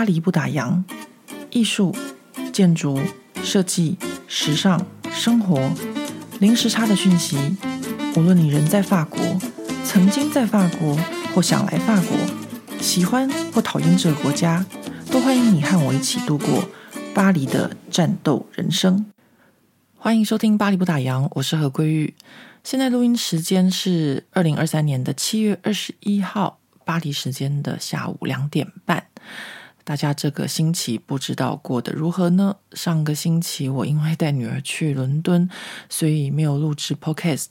巴黎不打烊，艺术、建筑、设计、时尚、生活，零时差的讯息。无论你人在法国，曾经在法国，或想来法国，喜欢或讨厌这个国家，都欢迎你和我一起度过巴黎的战斗人生。欢迎收听《巴黎不打烊》，我是何桂玉。现在录音时间是2023年的7月21号巴黎时间的下午2点半。大家这个星期不知道过得如何呢？上个星期我因为带女儿去伦敦，所以没有录制 podcast。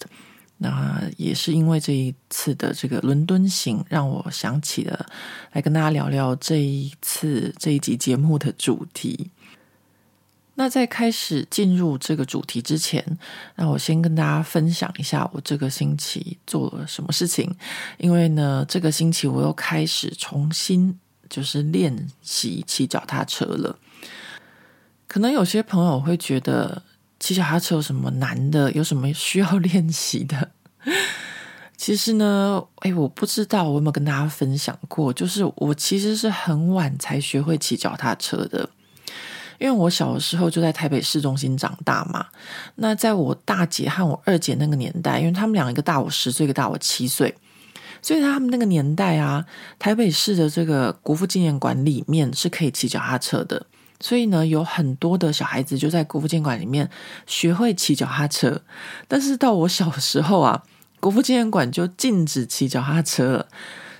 那也是因为这一次的这个伦敦行，让我想起了来跟大家聊聊这一集节目的主题。那在开始进入这个主题之前，那我先跟大家分享一下我这个星期做了什么事情。因为呢，这个星期我又开始重新就是练习骑脚踏车了。可能有些朋友会觉得骑脚踏车有什么难的，有什么需要练习的？其实呢，我不知道我有没有跟大家分享过，就是我其实是很晚才学会骑脚踏车的。因为我小的时候就在台北市中心长大嘛，那在我大姐和我二姐那个年代，因为他们两个大我10岁，一个大我7岁，所以他们那个年代啊，台北市的这个国父纪念馆里面是可以骑脚踏车的，所以呢，有很多的小孩子就在国父纪念馆里面学会骑脚踏车。但是到我小时候啊，国父纪念馆就禁止骑脚踏车了，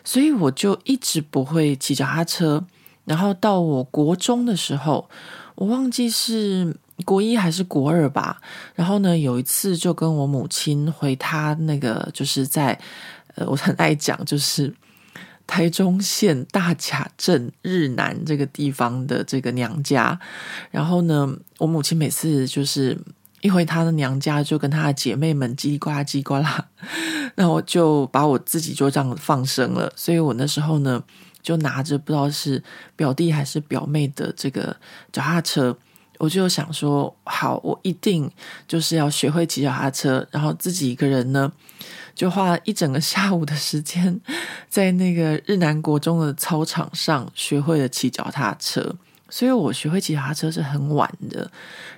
所以我就一直不会骑脚踏车。然后到我国中的时候，我忘记是国一还是国二吧，然后呢，有一次就跟我母亲回她那个就是在我很爱讲就是台中县大甲镇日南这个地方的这个娘家。然后呢，我母亲每次就是一回她的娘家，就跟她的姐妹们叽里呱啦叽里呱啦，那我就把我自己就这样放生了。所以我那时候呢，就拿着不知道是表弟还是表妹的这个脚踏车，我就想说好，我一定就是要学会骑脚踏车。然后自己一个人呢，就花一整个下午的时间在那个日南国中的操场上学会了骑脚踏车。所以我学会骑脚踏车是很晚的，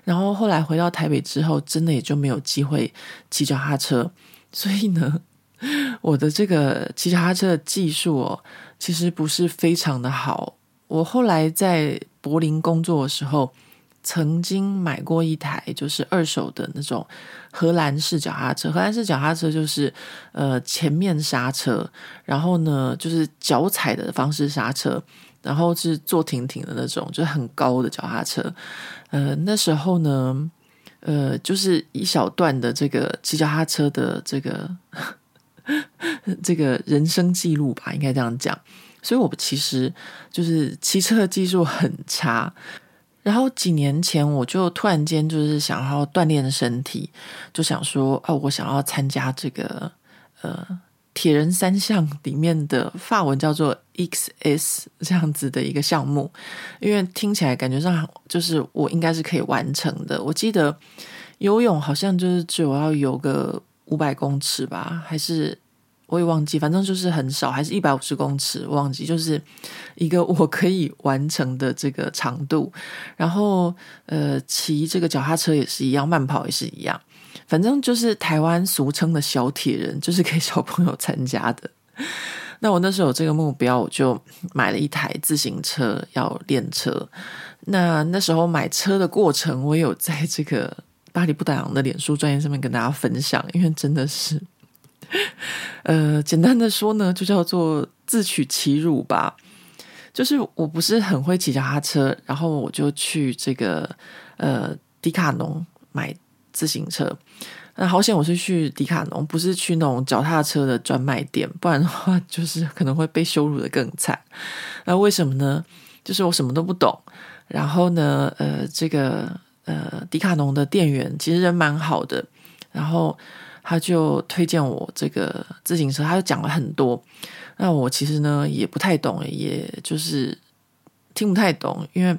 然后后来回到台北之后，真的也就没有机会骑脚踏车。所以呢，我的这个骑脚踏车的技术其实不是非常的好。我后来在柏林工作的时候，曾经买过一台就是二手的那种荷兰式脚踏车。荷兰式脚踏车就是前面刹车，然后呢就是脚踩的方式刹车，然后是坐挺挺的那种，就是很高的脚踏车。那时候呢就是一小段的这个骑脚踏车的这个人生记录吧，应该这样讲。所以我其实就是骑车技术很差。然后几年前我就突然间就是想要锻炼身体，就想说我想要参加这个铁人三项里面的法文叫做 XS 这样子的一个项目，因为听起来感觉上就是我应该是可以完成的。我记得游泳好像就是只有要游个500公尺吧，还是我也忘记，反正就是很少，还是150公尺，我忘记，就是一个我可以完成的这个长度。然后骑这个脚踏车也是一样，慢跑也是一样，反正就是台湾俗称的小铁人，就是给小朋友参加的。那我那时候有这个目标，我就买了一台自行车要练车。那时候买车的过程，我有在这个巴黎不打烊的脸书专页上面跟大家分享，因为真的是简单的说呢，就叫做自取其辱吧。就是我不是很会骑脚踏车，然后我就去这个迪卡侬买自行车。那好险我是去迪卡侬，不是去那种脚踏车的专卖店，不然的话就是可能会被羞辱的更惨。那为什么呢？就是我什么都不懂，然后呢这个迪卡侬的店员其实人蛮好的，然后他就推荐我这个自行车，他就讲了很多。那我其实呢也不太懂，也就是听不太懂，因为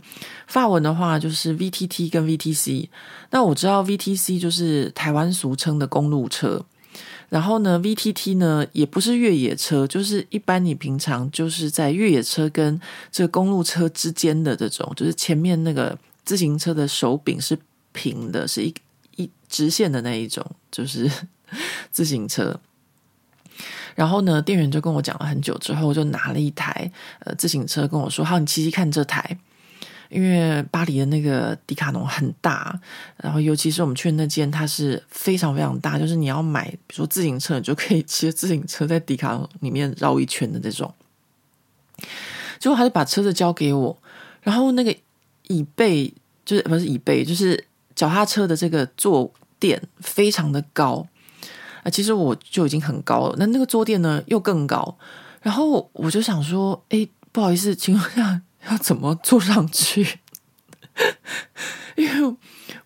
法文的话就是 VTT 跟 VTC。 那我知道 VTC 就是台湾俗称的公路车，然后呢 VTT 呢也不是越野车，就是一般你平常就是在越野车跟这个公路车之间的这种，就是前面那个自行车的手柄是平的，是一直线的那一种，就是自行车。然后呢店员就跟我讲了很久之后，就拿了一台自行车跟我说，好，你骑骑看这台，因为巴黎的那个迪卡侬很大，然后尤其是我们去的那间它是非常非常大，就是你要买比如说自行车，你就可以骑自行车在迪卡侬里面绕一圈的这种。结果他就把车子交给我，然后那个椅背，就是不是椅背，就是脚踏车的这个坐垫非常的高，其实我就已经很高了，那个坐垫呢又更高，然后我就想说，哎，不好意思，请问一下要怎么坐上去？因为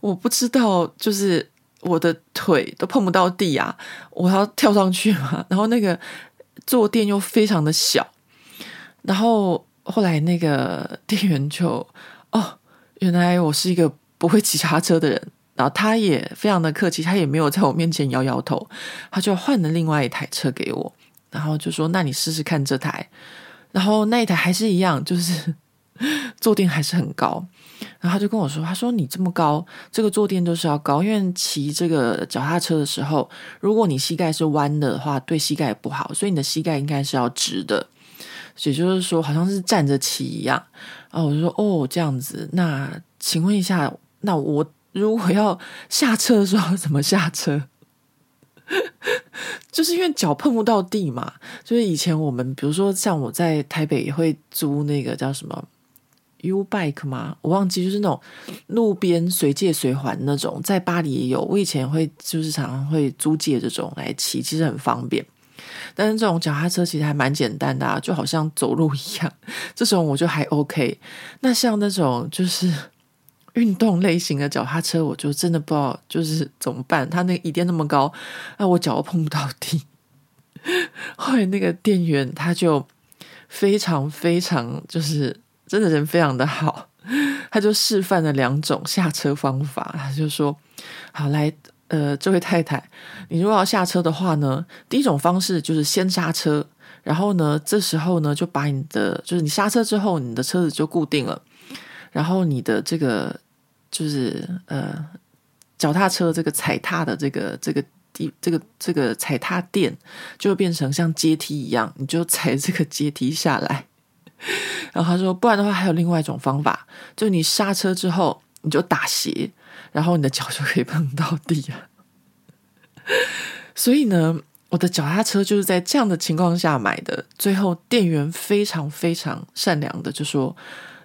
我不知道，就是我的腿都碰不到地啊，我要跳上去嘛。然后那个坐垫又非常的小，然后后来那个店员就哦，原来我是一个不会骑车的人。然后他也非常的客气，他也没有在我面前摇摇头，他就换了另外一台车给我，然后就说那你试试看这台。然后那一台还是一样，就是坐垫还是很高，然后他就跟我说，他说你这么高，这个坐垫就是要高，因为骑这个脚踏车的时候，如果你膝盖是弯的话对膝盖也不好，所以你的膝盖应该是要直的，也就是说好像是站着骑一样。然后我就说哦，这样子，那请问一下，那我如果要下车的时候怎么下车？就是因为脚碰不到地嘛，就是以前我们比如说像我在台北也会租那个叫什么 U-Bike 嘛，我忘记，就是那种路边随借随还那种，在巴黎也有，我以前会就是常常会租借这种来骑，其实很方便。但是这种脚踏车其实还蛮简单的啊，就好像走路一样，这种我就还 OK。 那像那种就是运动类型的脚踏车，我就真的不知道就是怎么办，它那个椅垫那么高啊，我脚碰不到地。后来那个店员他就非常非常就是真的人非常的好，他就示范了两种下车方法，他就说好来，这位太太，你如果要下车的话呢，第一种方式就是先刹车，然后呢这时候呢就把你的就是你刹车之后你的车子就固定了，然后你的这个就是脚踏车这个踩踏的这个踩踏垫就变成像阶梯一样，你就踩这个阶梯下来。然后他说不然的话还有另外一种方法，就你刹车之后你就打斜，然后你的脚就可以碰到地了。所以呢我的脚踏车就是在这样的情况下买的，最后店员非常非常善良的就说，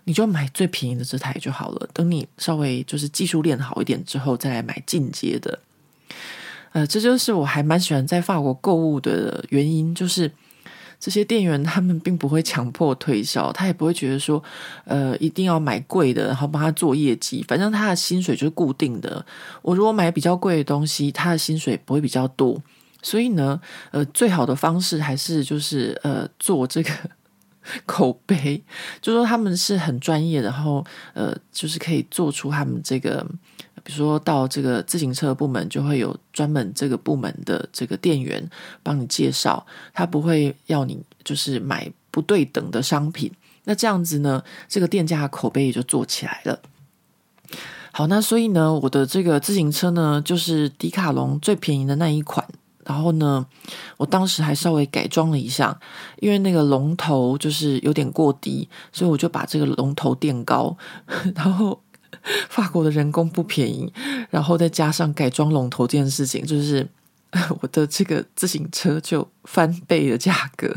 你就买最便宜的这台就好了，等你稍微就是技术练好一点之后再来买进阶的。这就是我还蛮喜欢在法国购物的原因，就是这些店员他们并不会强迫推销，他也不会觉得说一定要买贵的然后帮他做业绩，反正他的薪水就是固定的，我如果买比较贵的东西他的薪水不会比较多，所以呢最好的方式还是就是做这个口碑，就说他们是很专业，然后就是可以做出他们这个，比如说到这个自行车部门就会有专门这个部门的这个店员帮你介绍，他不会要你就是买不对等的商品，那这样子呢这个店家的口碑也就做起来了。好，那所以呢我的这个自行车呢就是迪卡侬最便宜的那一款，然后呢我当时还稍微改装了一下，因为那个龙头就是有点过低，所以我就把这个龙头垫高，然后法国的人工不便宜，然后再加上改装龙头这件事情，就是我的这个自行车就翻倍的价格，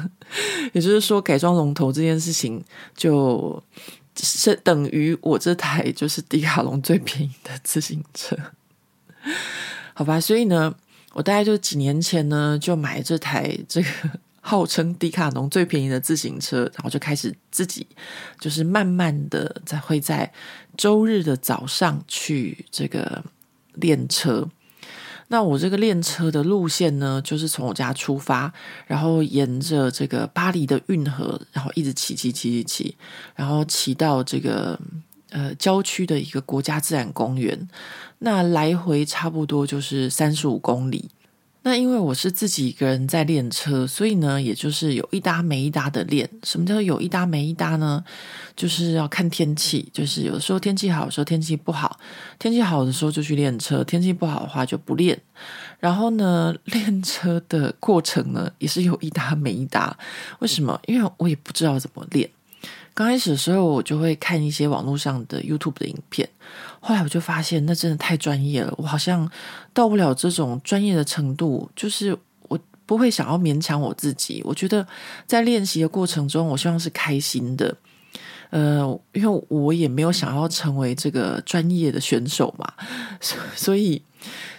也就是说改装龙头这件事情就是等于我这台就是迪卡侬最便宜的自行车。好吧，所以呢我大概就几年前呢就买这台这个号称迪卡侬最便宜的自行车，然后就开始自己就是慢慢的会在周日的早上去这个练车。那我这个练车的路线呢就是从我家出发，然后沿着这个巴黎的运河，然后一直骑，然后骑到这个郊区的一个国家自然公园，那来回差不多就是35公里。那因为我是自己一个人在练车，所以呢也就是有一搭没一搭的练。什么叫有一搭没一搭呢？就是要看天气，就是有的时候天气好，有时候天气不好。天气好的时候就去练车，天气不好的话就不练。然后呢练车的过程呢也是有一搭没一搭。为什么？因为我也不知道怎么练。刚开始的时候我就会看一些网络上的 YouTube 的影片，后来我就发现那真的太专业了，我好像到不了这种专业的程度，就是我不会想要勉强我自己。我觉得在练习的过程中我希望是开心的，因为我也没有想要成为这个专业的选手嘛，所以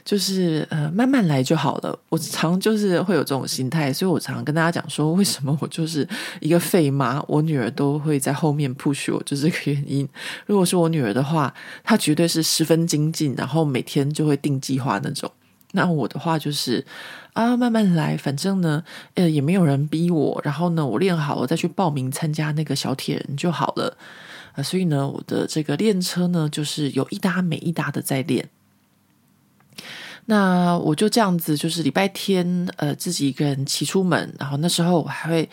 就是慢慢来就好了。我常就是会有这种心态，所以我常跟大家讲说为什么我就是一个废妈，我女儿都会在后面 push 我，就是这个原因。如果是我女儿的话，她绝对是十分精进，然后每天就会定计划那种。那我的话就是啊，慢慢来，反正呢也没有人逼我，然后呢我练好了再去报名参加那个小铁人就好了。所以呢我的这个练车呢就是有一搭没一搭的在练。那我就这样子，就是礼拜天自己一个人骑出门，然后那时候我还会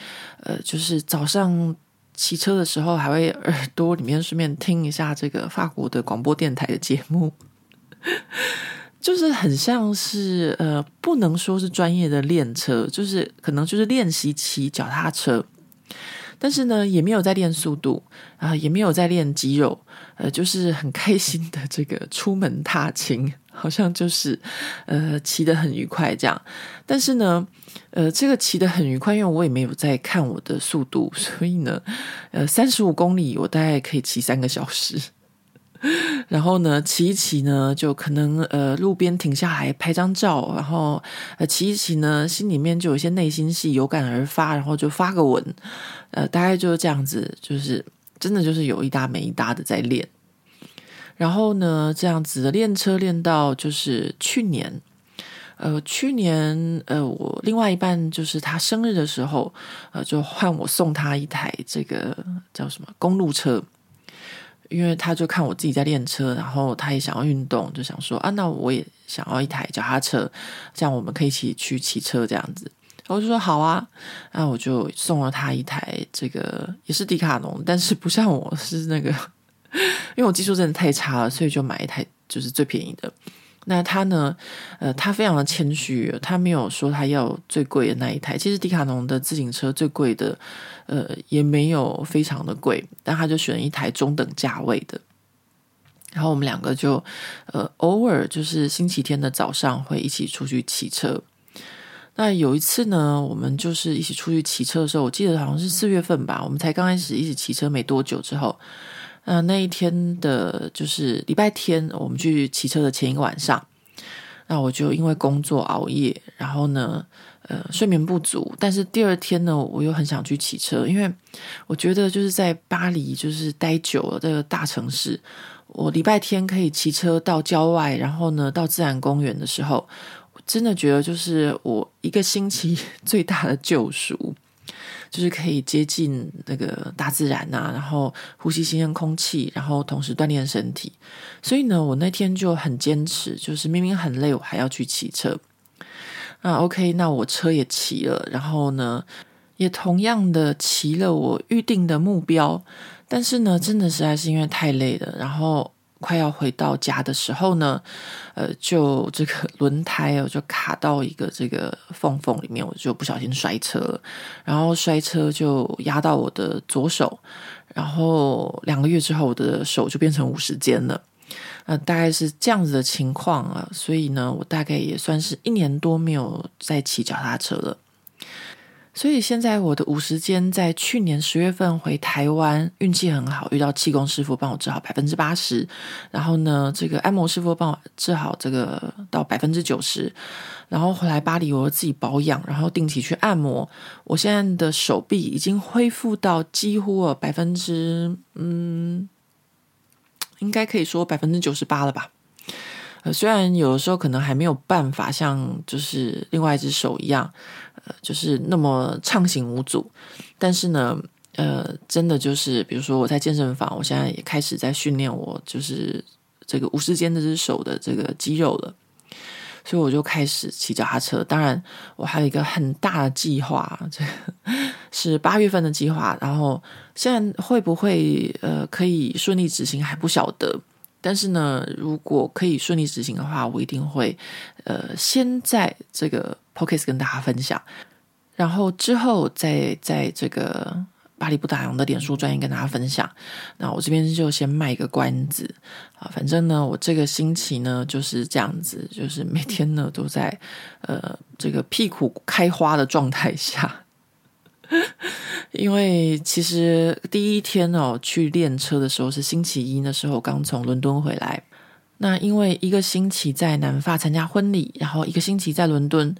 就是早上骑车的时候还会耳朵里面顺便听一下这个法国的广播电台的节目。就是很像是不能说是专业的练车，就是可能就是练习骑脚踏车，但是呢也没有在练速度啊，也没有在练肌肉，就是很开心的这个出门踏青，好像就是骑得很愉快这样。但是呢这个骑得很愉快，因为我也没有在看我的速度，所以呢35公里我大概可以骑3个小时。然后呢骑一骑呢就可能路边停下来拍张照，然后骑一骑呢心里面就有一些内心戏有感而发，然后就发个文，大概就是这样子，就是真的就是有一搭没一搭的在练。然后呢这样子的练车练到就是去年我另外一半就是他生日的时候就换我送他一台这个叫什么公路车，因为他就看我自己在练车，然后他也想要运动，就想说啊，那我也想要一台脚踏车，这样我们可以一起去骑车这样子。我就说好啊，那我就送了他一台这个也是迪卡侬，但是不像我是那个，因为我技术真的太差了，所以就买一台就是最便宜的。那他呢他非常的谦虚，他没有说他要最贵的那一台。其实迪卡侬的自行车最贵的也没有非常的贵，但他就选一台中等价位的。然后我们两个就偶尔就是星期天的早上会一起出去骑车。那有一次呢我们就是一起出去骑车的时候，我记得好像是4月份吧，我们才刚开始一起骑车没多久之后，那一天的就是礼拜天我们去骑车的前一个晚上，那我就因为工作熬夜，然后呢睡眠不足，但是第二天呢我又很想去骑车，因为我觉得就是在巴黎就是待久了这个大城市，我礼拜天可以骑车到郊外，然后呢到自然公园的时候，我真的觉得就是我一个星期最大的救赎，就是可以接近那个大自然啊，然后呼吸新鲜空气，然后同时锻炼身体。所以呢我那天就很坚持，就是明明很累我还要去骑车。那 OK， 那我车也骑了，然后呢也同样的骑了我预定的目标，但是呢真的实在是因为太累了，然后快要回到家的时候呢就这个轮胎就卡到一个这个缝里面，我就不小心摔车了，然后摔车就压到我的左手，然后2个月之后我的手就变成50肩了。大概是这样子的情况啊，所以呢我大概也算是1年多没有再骑脚踏车了。所以现在我的50肩在去年10月份回台湾，运气很好，遇到气功师傅帮我治好 80%， 然后呢这个按摩师傅帮我治好这个到 90%， 然后回来巴黎我自己保养，然后定期去按摩，我现在的手臂已经恢复到几乎应该可以说 98% 了吧。虽然有的时候可能还没有办法像就是另外一只手一样就是那么畅行无阻，但是呢真的就是比如说我在健身房，我现在也开始在训练我就是这个50肩这只手的这个肌肉了。所以我就开始骑脚踏车。当然我还有一个很大的计划，这是8月份的计划，然后现在会不会可以顺利执行还不晓得，但是呢如果可以顺利执行的话，我一定会先在这个 podcast 跟大家分享，然后之后在这个巴黎不打烊的脸书专页跟大家分享。那我这边就先卖一个关子啊，反正呢我这个星期呢就是这样子，就是每天呢都在这个屁股开花的状态下因为其实第一天哦去练车的时候是星期一，那时候刚从伦敦回来。那因为一个星期在南法参加婚礼，然后一个星期在伦敦，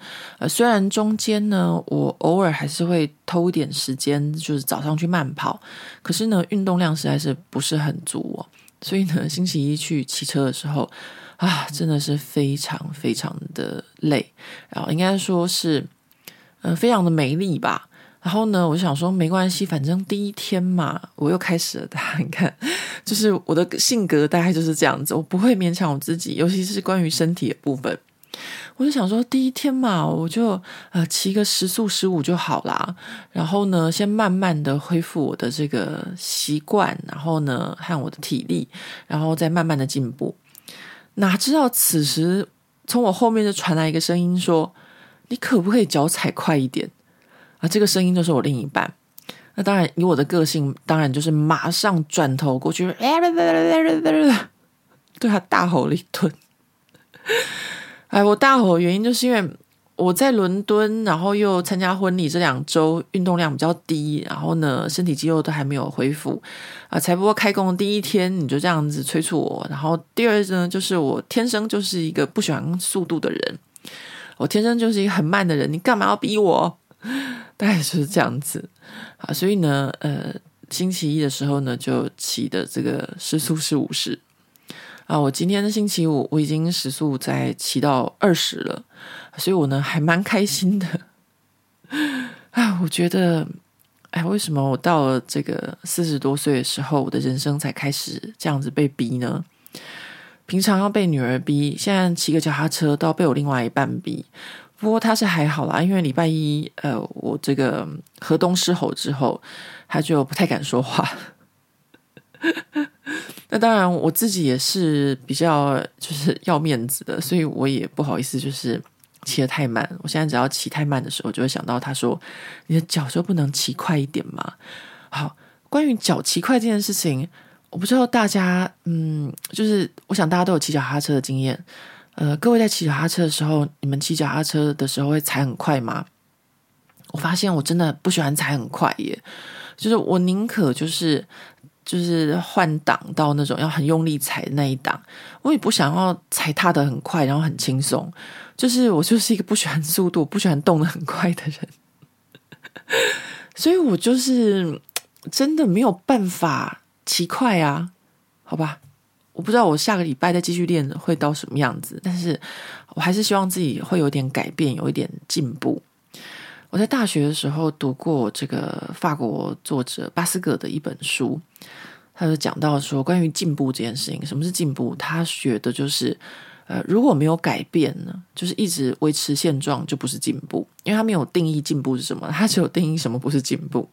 虽然中间呢我偶尔还是会偷一点时间就是早上去慢跑，可是呢运动量实在是不是很足哦，所以呢星期一去骑车的时候啊，真的是非常非常的累，然后应该说是非常的没力吧。然后呢我想说没关系，反正第一天嘛我又开始了。大家你看，就是我的性格大概就是这样子，我不会勉强我自己，尤其是关于身体的部分。我就想说第一天嘛我就骑个时速15就好啦，然后呢先慢慢的恢复我的这个习惯，然后呢和我的体力，然后再慢慢的进步。哪知道此时从我后面就传来一个声音说，你可不可以脚踩快一点啊，这个声音就是我另一半。那当然以我的个性，当然就是马上转头过去对他大吼了一顿。哎，我大吼的原因就是因为我在伦敦，然后又参加婚礼，这2周运动量比较低，然后呢身体肌肉都还没有恢复啊，才不过开工第一天你就这样子催促我。然后第二呢，就是我天生就是一个不喜欢速度的人，我天生就是一个很慢的人，你干嘛要逼我，大概就是这样子啊。所以呢星期一的时候呢就骑的这个时速是50啊，我今天的星期五我已经时速在骑到20了，所以我呢还蛮开心的啊。我觉得哎，为什么我到了这个40多岁的时候，我的人生才开始这样子被逼呢？平常要被女儿逼，现在骑个脚踏车都要被我另外一半逼。不过他是还好啦，因为礼拜一我这个河东狮吼之后，他就不太敢说话那当然我自己也是比较就是要面子的，所以我也不好意思就是骑得太慢。我现在只要骑太慢的时候，就会想到他说，你的脚就不能骑快一点吗？好，关于脚骑快这件事情，我不知道大家就是我想大家都有骑脚踏车的经验。各位在骑脚踏车的时候，你们骑脚踏车的时候会踩很快吗？我发现我真的不喜欢踩很快耶，就是我宁可就是换挡到那种要很用力踩的那一档，我也不想要踩踏的很快然后很轻松，就是我就是一个不喜欢速度不喜欢动的很快的人所以我就是真的没有办法骑快啊。好吧，我不知道我下个礼拜再继续练会到什么样子，但是我还是希望自己会有点改变，有一点进步。我在大学的时候读过这个法国作者巴斯格的一本书，他就讲到说关于进步这件事情，什么是进步？他学的就是如果没有改变呢，就是一直维持现状就不是进步，因为他没有定义进步是什么，他只有定义什么不是进步。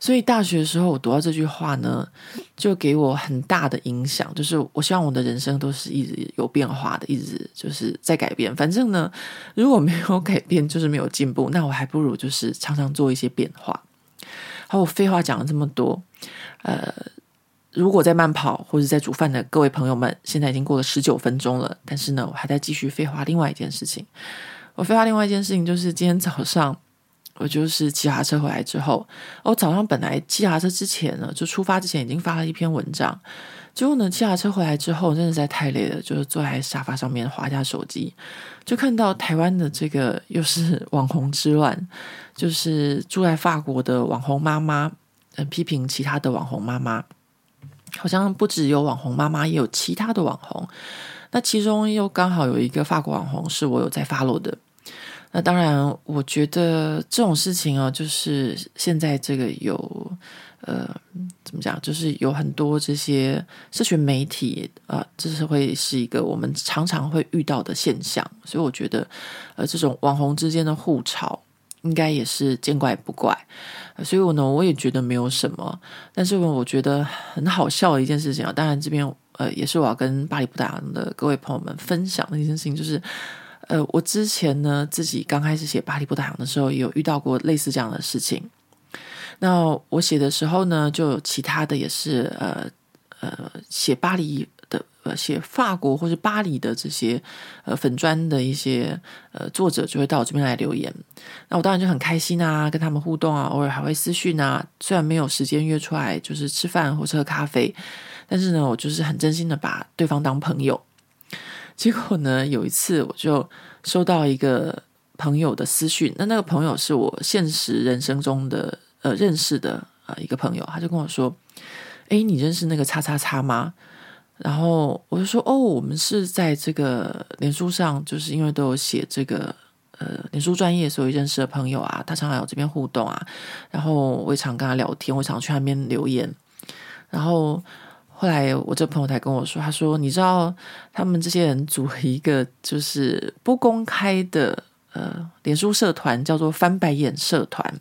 所以大学的时候我读到这句话呢，就给我很大的影响，就是我希望我的人生都是一直有变化的，一直就是在改变。反正呢如果没有改变就是没有进步，那我还不如就是常常做一些变化。好，我废话讲了这么多，如果在慢跑或者在煮饭的各位朋友们，现在已经过了19分钟了，但是呢我还在继续废话另外一件事情。我废话另外一件事情就是今天早上我就是骑脚车回来之后，我早上本来骑脚车之前呢，就出发之前已经发了一篇文章，结果呢骑脚车回来之后真的实在太累了，就是坐在沙发上面滑一下手机，就看到台湾的这个又是网红之乱，就是住在法国的网红妈妈批评其他的网红妈妈，好像不只有网红妈妈，也有其他的网红，那其中又刚好有一个法国网红是我有在follow的，那当然我觉得这种事情哦，就是现在这个有怎么讲，就是有很多这些社群媒体啊，这是会是一个我们常常会遇到的现象，所以我觉得这种网红之间的互吵应该也是见怪不怪，所以我也觉得没有什么。但是我觉得很好笑的一件事情啊，当然这边也是我要跟巴黎不打烊的各位朋友们分享的一件事情，就是我之前呢自己刚开始写巴黎不打烊的时候也有遇到过类似这样的事情。那我写的时候呢，就有其他的也是写巴黎的写法国或是巴黎的这些粉专的一些作者就会到我这边来留言，那我当然就很开心啊，跟他们互动啊，偶尔还会私讯啊，虽然没有时间约出来就是吃饭或者喝咖啡，但是呢我就是很真心的把对方当朋友。结果呢有一次我就收到一个朋友的私讯，那个朋友是我现实人生中的认识的一个朋友，他就跟我说诶，你认识那个叉叉叉吗？然后我就说我们是在这个脸书上，就是因为都有写这个脸书专业，所以认识的朋友啊，他常来我这边互动啊，然后我也常跟他聊天，我常去那边留言。然后后来我这朋友才跟我说，他说你知道他们这些人组了一个就是不公开的脸书社团，叫做翻白眼社团。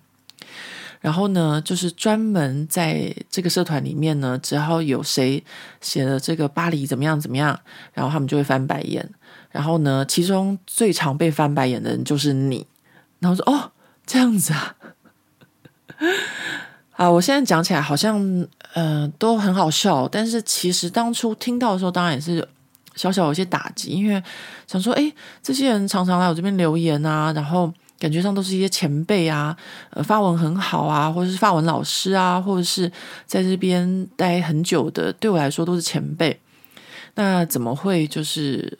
然后呢就是专门在这个社团里面呢，只要有谁写了这个巴黎怎么样怎么样，然后他们就会翻白眼，然后呢其中最常被翻白眼的人就是你。然后说这样子啊啊，我现在讲起来好像都很好笑，但是其实当初听到的时候当然也是小小有些打击，因为想说这些人常常来我这边留言啊，然后感觉上都是一些前辈啊，法文很好啊，或者是法文老师啊，或者是在这边待很久的，对我来说都是前辈。那怎么会就是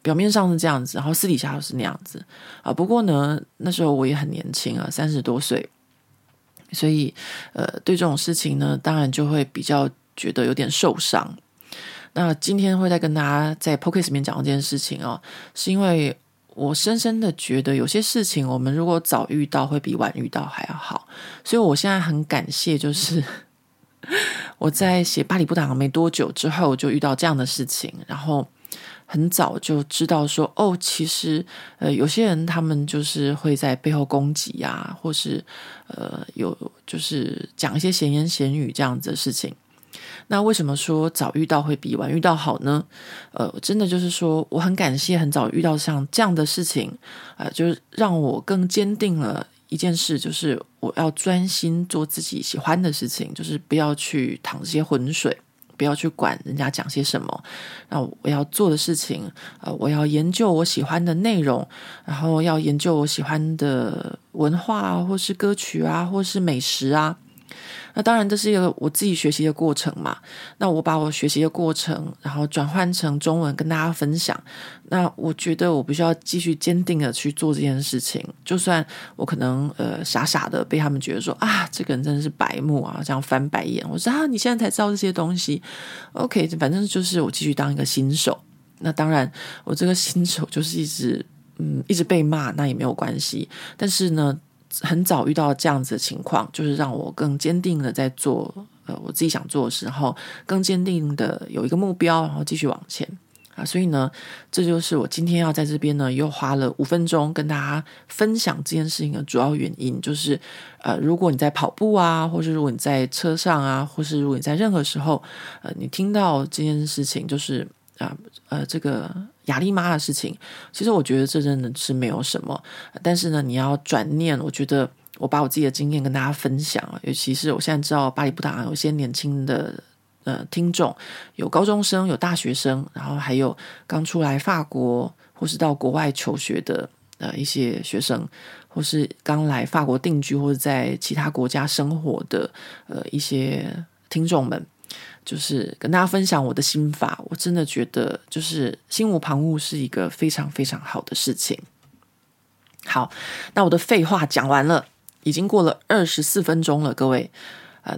表面上是这样子，然后私底下又是那样子啊？不过呢，那时候我也很年轻啊，30多岁，所以对这种事情呢，当然就会比较觉得有点受伤。那今天会再跟大家在 Podcast 里面讲这件事情哦，是因为我深深的觉得有些事情我们如果早遇到会比晚遇到还要好，所以我现在很感谢就是我在写巴黎不打烊没多久之后就遇到这样的事情，然后很早就知道说其实有些人他们就是会在背后攻击啊，或是有就是讲一些闲言闲语这样子的事情。那为什么说早遇到会比晚遇到好呢？真的就是说我很感谢很早遇到像这样的事情，就是让我更坚定了一件事，就是我要专心做自己喜欢的事情，就是不要去淌些浑水，不要去管人家讲些什么。那我要做的事情，我要研究我喜欢的内容，然后要研究我喜欢的文化啊，或是歌曲啊，或是美食啊。那当然这是一个我自己学习的过程嘛，那我把我学习的过程然后转换成中文跟大家分享，那我觉得我必须要继续坚定的去做这件事情，就算我可能傻傻的被他们觉得说啊这个人真的是白目啊，这样翻白眼，我说啊你现在才知道这些东西 OK， 反正就是我继续当一个新手。那当然我这个新手就是一直被骂，那也没有关系，但是呢很早遇到这样子的情况，就是让我更坚定的在做我自己想做的时候，更坚定的有一个目标，然后继续往前啊。所以呢这就是我今天要在这边呢又花了5分钟跟大家分享这件事情的主要原因，就是如果你在跑步啊，或是如果你在车上啊，或是如果你在任何时候你听到这件事情，就是这个亚力妈的事情，其实我觉得这真的是没有什么，但是呢你要转念，我觉得我把我自己的经验跟大家分享，尤其是我现在知道巴黎不打烊有些年轻的听众，有高中生，有大学生，然后还有刚出来法国或是到国外求学的一些学生，或是刚来法国定居或者在其他国家生活的一些听众们，就是跟大家分享我的心法。我真的觉得就是心无旁骛是一个非常非常好的事情。好，那我的废话讲完了，已经过了24分钟了各位，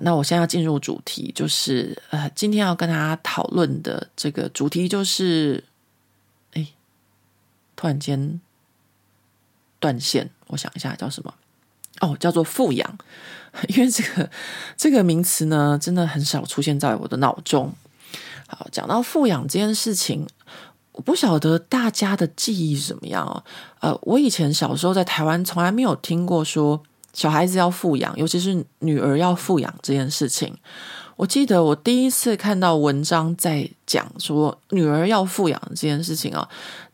那我现在要进入主题，就是今天要跟大家讨论的这个主题就是突然间断线，我想一下叫什么，哦，叫做富养。因为这个名词呢真的很少出现在我的脑中。好，讲到富养这件事情，我不晓得大家的记忆怎么样哦。我以前小时候在台湾从来没有听过说小孩子要富养，尤其是女儿要富养这件事情。我记得我第一次看到文章在讲说女儿要富养这件事情哦，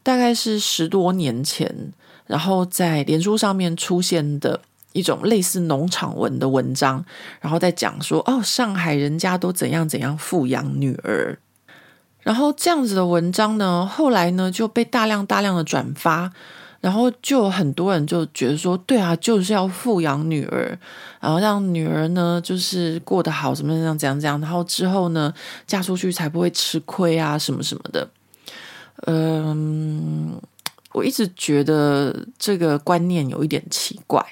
大概是10多年前，然后在脸书上面出现的一种类似农场文的文章，然后在讲说哦，上海人家都怎样怎样富养女儿。然后这样子的文章呢，后来呢就被大量的转发，然后就很多人就觉得说，对啊，就是要富养女儿，然后让女儿呢就是过得好，怎么样怎样怎样，然后之后呢嫁出去才不会吃亏啊，什么什么的。我一直觉得这个观念有一点奇怪。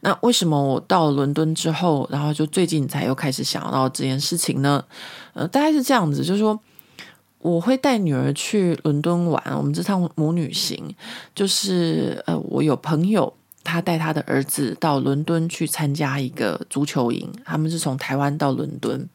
那为什么我到伦敦之后，然后就最近才又开始想到这件事情呢？大概是这样子，就是说我会带女儿去伦敦玩，我们这趟母女行就是我有朋友他带他的儿子到伦敦去参加一个足球营，他们是从台湾到伦敦。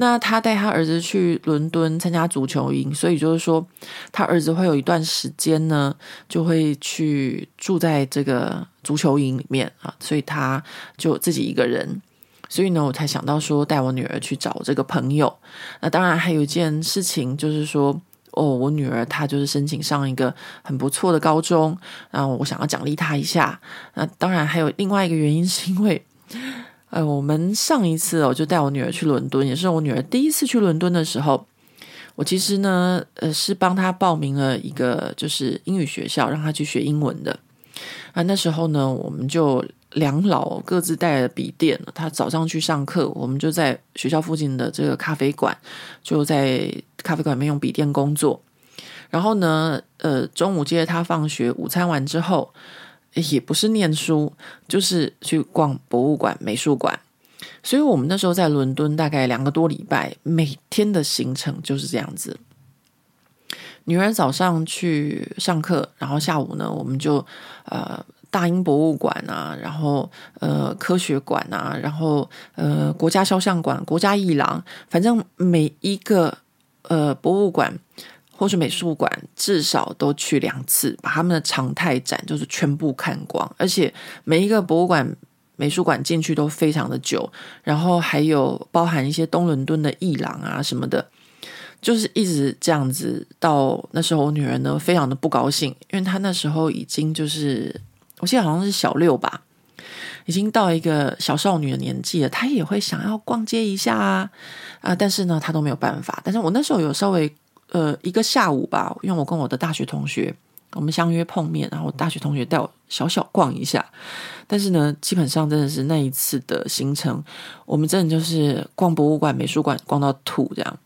那他带他儿子去伦敦参加足球营，所以就是说他儿子会有一段时间呢就会去住在这个足球营里面啊，所以他就自己一个人。所以呢我才想到说带我女儿去找这个朋友。那当然还有一件事情就是说，哦，我女儿她就是申请上一个很不错的高中，然后我想要奖励她一下。那当然还有另外一个原因是因为我们上一次就带我女儿去伦敦，也是我女儿第一次去伦敦的时候，我其实呢是帮她报名了一个就是英语学校，让她去学英文的。那时候呢我们就两老各自带了笔电，她早上去上课，我们就在学校附近的这个咖啡馆，就在咖啡馆里面用笔电工作。然后呢中午接她放学，午餐完之后也不是念书，就是去逛博物馆、美术馆。所以我们那时候在伦敦大概2个多礼拜，每天的行程就是这样子。女儿早上去上课，然后下午呢我们就大英博物馆啊，然后科学馆啊，然后国家肖像馆、国家艺廊，反正每一个博物馆或是美术馆至少都去2次，把他们的常态展就是全部看光。而且每一个博物馆、美术馆进去都非常的久，然后还有包含一些东伦敦的艺廊啊什么的，就是一直这样子。到那时候我女儿呢非常的不高兴，因为她那时候已经就是我记得好像是小6吧，已经到一个小少女的年纪了，她也会想要逛街一下啊，但是呢她都没有办法。但是我那时候有稍微一个下午吧，因为我跟我的大学同学我们相约碰面，然后大学同学带我小小逛一下。但是呢基本上真的是那一次的行程，我们真的就是逛博物馆、美术馆逛到吐这样。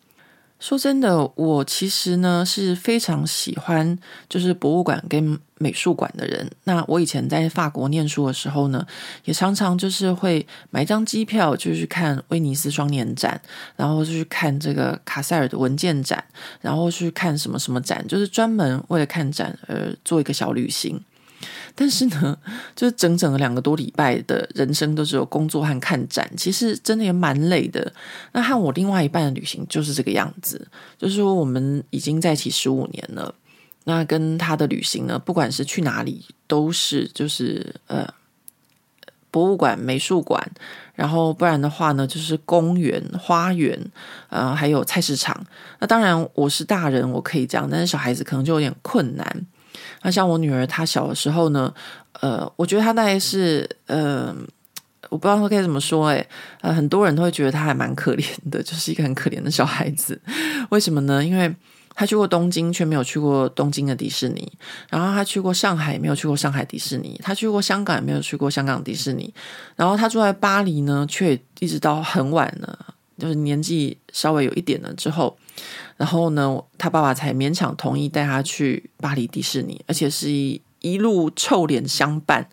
说真的，我其实呢是非常喜欢就是博物馆跟美术馆的人。那我以前在法国念书的时候呢，也常常就是会买一张机票就去看威尼斯双年展，然后去看这个卡塞尔的文件展，然后去看什么什么展，就是专门为了看展而做一个小旅行。但是呢就是整2个多礼拜的人生都只有工作和看展，其实真的也蛮累的。那和我另外一半的旅行就是这个样子，就是说我们已经在一起15年了，那跟他的旅行呢，不管是去哪里都是就是博物馆、美术馆，然后不然的话呢就是公园、花园，还有菜市场。那当然我是大人我可以这样，但是小孩子可能就有点困难。那像我女儿她小的时候呢我觉得她大概是我不知道该怎么说很多人都会觉得她还蛮可怜的，就是一个很可怜的小孩子。为什么呢？因为她去过东京却没有去过东京的迪士尼，然后她去过上海没有去过上海迪士尼，她去过香港也没有去过香港迪士尼，然后她住在巴黎呢却一直到很晚了，就是年纪稍微有一点了之后，然后呢他爸爸才勉强同意带他去巴黎迪士尼，而且是一路臭脸相伴。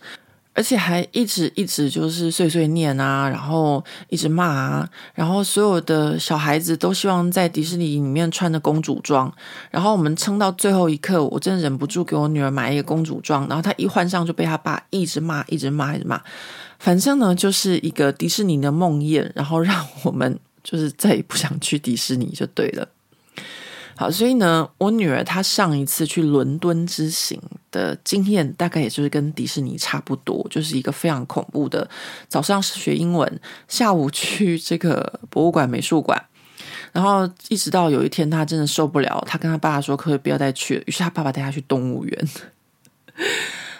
而且还一直就是碎碎念啊，然后一直骂啊，然后所有的小孩子都希望在迪士尼里面穿的公主装，然后我们撑到最后一刻，我真的忍不住给我女儿买一个公主装，然后她一换上就被她爸一直骂，反正呢就是一个迪士尼的梦魇，然后让我们就是再也不想去迪士尼就对了。好，所以呢我女儿她上一次去伦敦之行的经验大概也就是跟迪士尼差不多，就是一个非常恐怖的早上学英文，下午去这个博物馆美术馆，然后一直到有一天她真的受不了，她跟她爸爸说可不可以不要再去了，于是她爸爸带她去动物园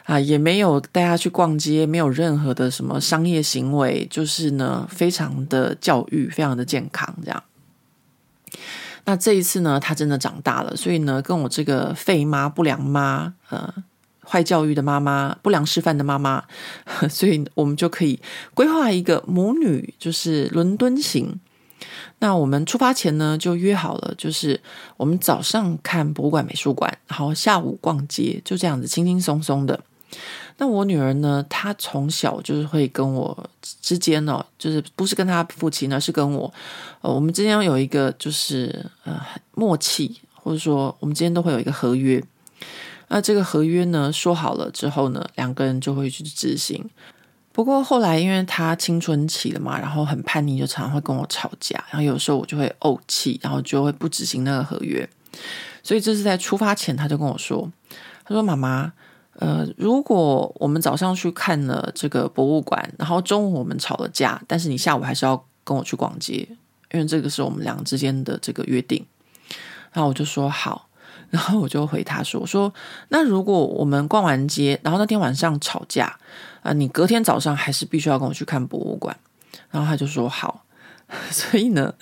啊，也没有带她去逛街，没有任何的什么商业行为，就是呢非常的教育，非常的健康这样。那这一次呢他真的长大了，所以呢跟我这个废妈不良妈坏教育的妈妈，不良示范的妈妈所以我们就可以规划一个母女就是伦敦行。那我们出发前呢就约好了，就是我们早上看博物馆美术馆，然后下午逛街，就这样子轻轻松松的。那我女儿呢她从小就是会跟我之间哦，就是不是跟她父亲呢，是跟我我们之间有一个就是默契，或者说我们之间都会有一个合约。那这个合约呢说好了之后呢，两个人就会去执行。不过后来因为她青春期了嘛，然后很叛逆，就常常会跟我吵架，然后有时候我就会怄气，然后就会不执行那个合约。所以这是在出发前她就跟我说，她说妈妈如果我们早上去看了这个博物馆，然后中午我们吵了架，但是你下午还是要跟我去逛街，因为这个是我们俩之间的这个约定。然后我就说好，然后我就回他说，我说那如果我们逛完街，然后那天晚上吵架你隔天早上还是必须要跟我去看博物馆。然后他就说好。所以呢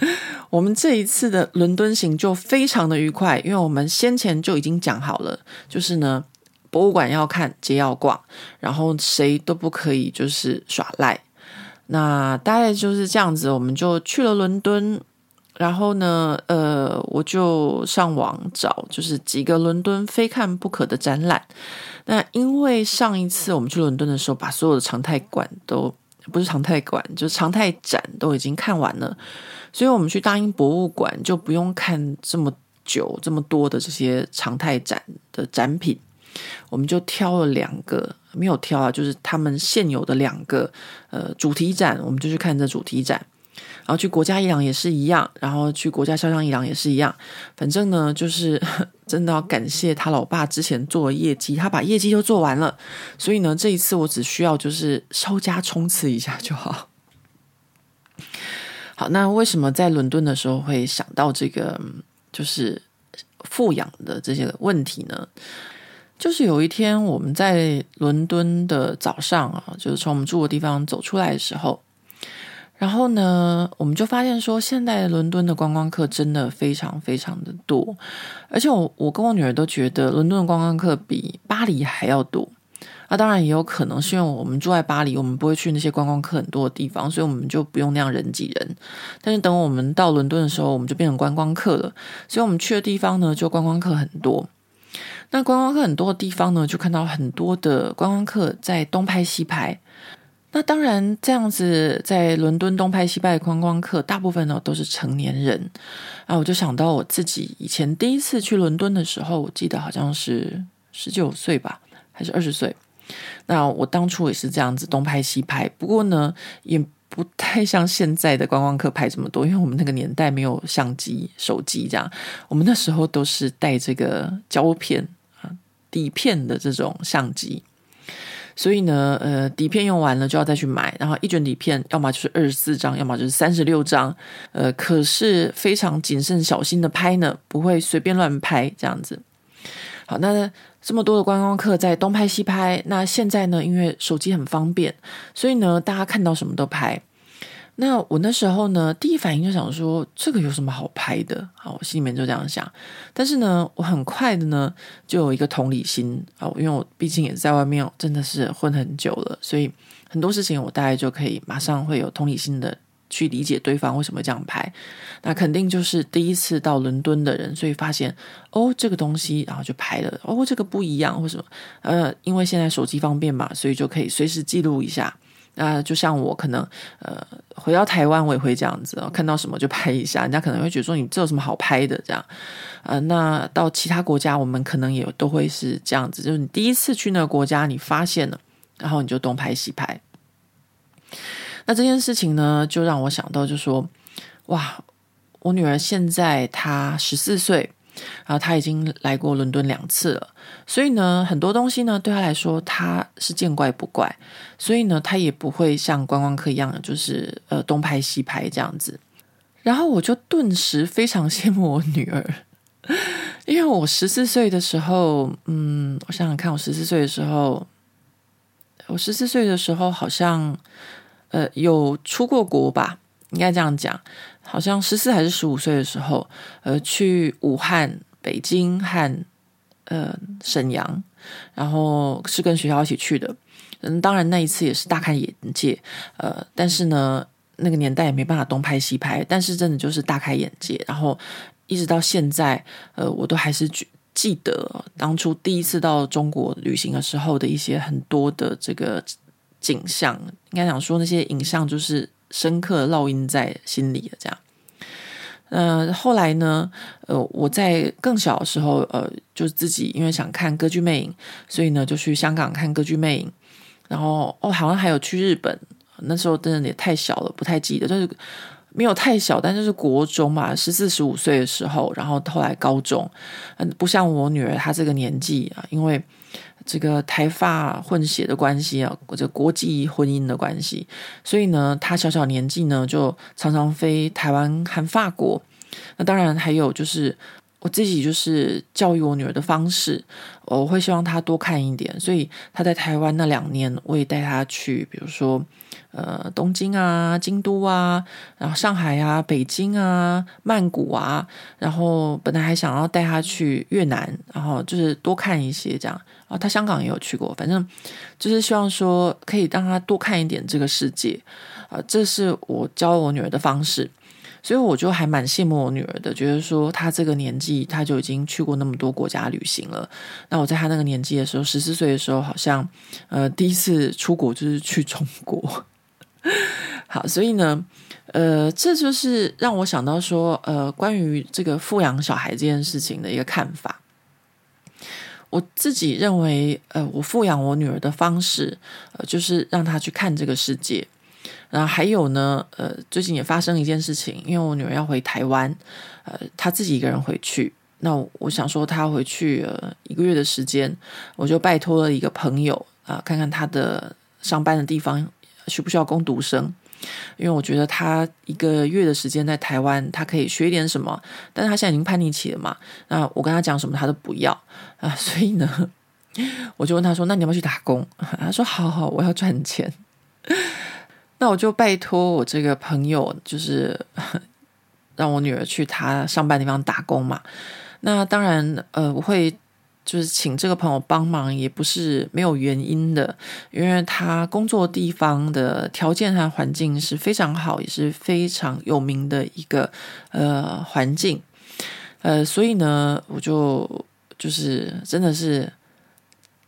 我们这一次的伦敦行就非常的愉快，因为我们先前就已经讲好了，就是呢博物馆要看，街要逛，然后谁都不可以就是耍赖。那大概就是这样子，我们就去了伦敦。然后呢我就上网找就是几个伦敦非看不可的展览。那因为上一次我们去伦敦的时候，把所有的常态馆都不是常态馆，就是常态展都已经看完了，所以我们去大英博物馆就不用看这么久这么多的这些常态展的展品。我们就挑了两个，没有挑啊，就是他们现有的两个主题展，我们就去看这主题展。然后去国家艺廊也是一样，然后去国家肖像艺廊也是一样。反正呢就是真的要感谢他老爸之前做的业绩，他把业绩都做完了，所以呢这一次我只需要就是稍加冲刺一下就好。好，那为什么在伦敦的时候会想到这个就是富养的这些问题呢？就是有一天我们在伦敦的早上啊，就是从我们住的地方走出来的时候，然后呢我们就发现说，现在伦敦的观光客真的非常非常的多，而且我跟我女儿都觉得伦敦的观光客比巴黎还要多。那当然也有可能是因为我们住在巴黎，我们不会去那些观光客很多的地方，所以我们就不用那样人挤人。但是等我们到伦敦的时候，我们就变成观光客了，所以我们去的地方呢就观光客很多。那观光客很多的地方呢，就看到很多的观光客在东拍西拍。那当然这样子在伦敦东拍西拍的观光客大部分呢都是成年人啊，我就想到我自己以前第一次去伦敦的时候，我记得好像是19岁吧还是20岁。那我当初也是这样子东拍西拍，不过呢也不太像现在的观光客拍这么多，因为我们那个年代没有相机手机这样，我们那时候都是带这个胶片底片的这种相机。所以呢底片用完了就要再去买，然后一卷底片要么就是24张，要么就是36张，可是非常谨慎小心的拍呢，不会随便乱拍这样子。好，那这么多的观光客在东拍西拍，那现在呢因为手机很方便，所以呢大家看到什么都拍。那我那时候呢第一反应就想说，这个有什么好拍的啊，我心里面就这样想。但是呢我很快的呢就有一个同理心啊，因为我毕竟也在外面真的是混很久了，所以很多事情我大概就可以马上会有同理心的去理解对方为什么这样拍。那肯定就是第一次到伦敦的人，所以发现哦这个东西，然后就拍了哦这个不一样或什么。因为现在手机方便嘛，所以就可以随时记录一下。那就像我可能回到台湾我也会这样子，看到什么就拍一下，人家可能会觉得说你这有什么好拍的这样。那到其他国家我们可能也都会是这样子，就是你第一次去那个国家你发现了，然后你就东拍西拍。那这件事情呢就让我想到就说，哇，我女儿现在她14岁，然后她已经来过伦敦2次了，所以呢很多东西呢对她来说她是见怪不怪，所以呢她也不会像观光客一样就是东拍西拍这样子。然后我就顿时非常羡慕我女儿，因为我14岁的时候，我想想看，我14岁的时候好像有出过国吧，应该这样讲，好像14还是15岁的时候，去武汉、北京和沈阳，然后是跟学校一起去的。当然那一次也是大开眼界，但是呢那个年代也没办法东拍西拍，但是真的就是大开眼界。然后一直到现在，我都还是记得当初第一次到中国旅行的时候的一些很多的这个景象，应该想说那些影像就是深刻烙印在心里的这样。后来呢，我在更小的时候，就自己因为想看歌剧魅影，所以呢就去香港看歌剧魅影，然后好像还有去日本，那时候真的也太小了，不太记得，就是没有太小，但就是国中吧，14、15岁的时候，然后后来高中，不像我女儿她这个年纪啊，因为这个台法混血的关系啊，或者国际婚姻的关系，所以呢，他小小年纪呢就常常飞台湾和法国。那当然还有就是我自己就是教育我女儿的方式，我会希望她多看一点，所以她在台湾那2年，我也带她去，比如说东京啊、京都啊，然后上海啊、北京啊、曼谷啊，然后本来还想要带她去越南，然后就是多看一些这样。然后她香港也有去过，反正就是希望说可以让她多看一点这个世界啊，这是我教我女儿的方式。所以我就还蛮羡慕我女儿的，觉得说她这个年纪她就已经去过那么多国家旅行了。那我在她那个年纪的时候，14岁的时候，好像第一次出国就是去中国。好，所以呢这就是让我想到说关于这个富养小孩这件事情的一个看法。我自己认为我富养我女儿的方式就是让她去看这个世界。然后还有呢最近也发生一件事情，因为我女儿要回台湾，她自己一个人回去，那我想说她回去1个月的时间，我就拜托了一个朋友看看她的上班的地方需不需要工读生，因为我觉得她1个月的时间在台湾她可以学一点什么，但是她现在已经叛逆期了嘛，那我跟她讲什么她都不要所以呢我就问她说那你要不要去打工，她说好我要赚钱。那我就拜托我这个朋友，就是让我女儿去她上班的地方打工嘛。那当然我会就是请这个朋友帮忙也不是没有原因的，因为她工作地方的条件和环境是非常好，也是非常有名的一个环境。所以呢我就是真的是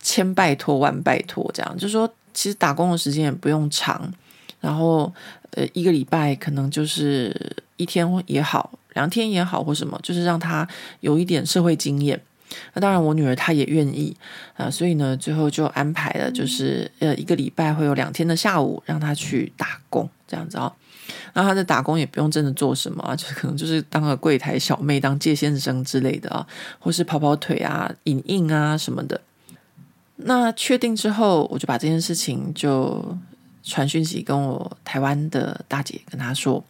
千拜托万拜托这样，就是说其实打工的时间也不用长，然后1个礼拜可能就是1天也好，2天也好或什么，就是让她有一点社会经验。那当然我女儿她也愿意所以呢最后就安排了就是1个礼拜会有2天的下午让她去打工这样子那她的打工也不用真的做什么就可能就是当个柜台小妹，当介先生之类的或是跑跑腿啊、影印啊什么的。那确定之后我就把这件事情就传讯息跟我台湾的大姐，跟她说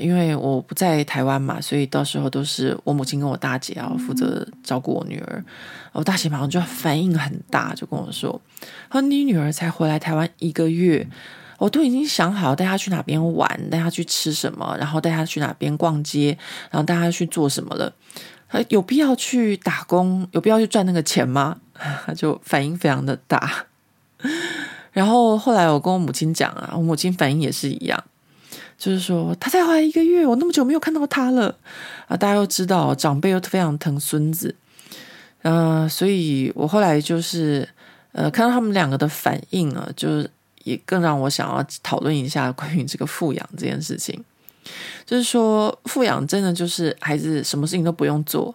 因为我不在台湾嘛，所以到时候都是我母亲跟我大姐负责照顾我女儿。我大姐马上就反应很大，就跟我说她说你女儿才回来台湾1个月，我都已经想好带她去哪边玩，带她去吃什么，然后带她去哪边逛街，然后带她去做什么了，有必要去打工，有必要去赚那个钱吗？她就反应非常的大。然后后来我跟我母亲讲我母亲反应也是一样，就是说他才怀一个月，我那么久没有看到他了啊！大家都知道长辈又非常疼孙子，所以我后来就是看到他们两个的反应啊，就是也更让我想要讨论一下关于这个富养这件事情。就是说富养真的就是孩子什么事情都不用做，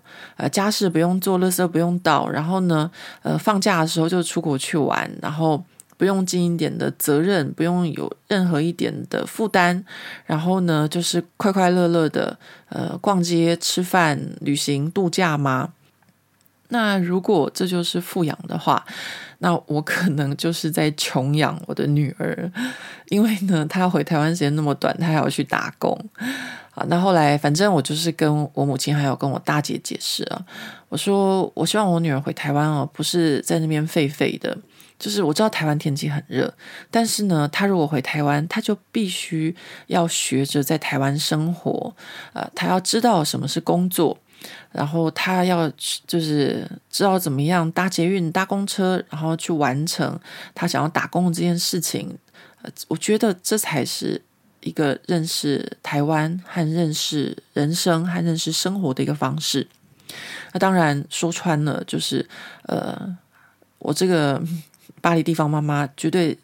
家事不用做，垃圾不用倒，然后呢放假的时候就出国去玩，然后不用尽一点的责任，不用有任何一点的负担，然后呢就是快快乐乐的逛街吃饭旅行度假嘛。那如果这就是富养的话，那我可能就是在穷养我的女儿，因为呢她回台湾时间那么短，她还要去打工。好，那后来反正我就是跟我母亲还有跟我大姐解释啊，我说我希望我女儿回台湾哦，不是在那边废废的，就是我知道台湾天气很热，但是呢她如果回台湾，她就必须要学着在台湾生活，她要知道什么是工作，然后他要就是知道怎么样搭捷运搭公车，然后去完成他想要打工的这件事情。我觉得这才是一个认识台湾和认识人生和认识生活的一个方式。那当然说穿了就是我这个巴黎地方妈妈绝对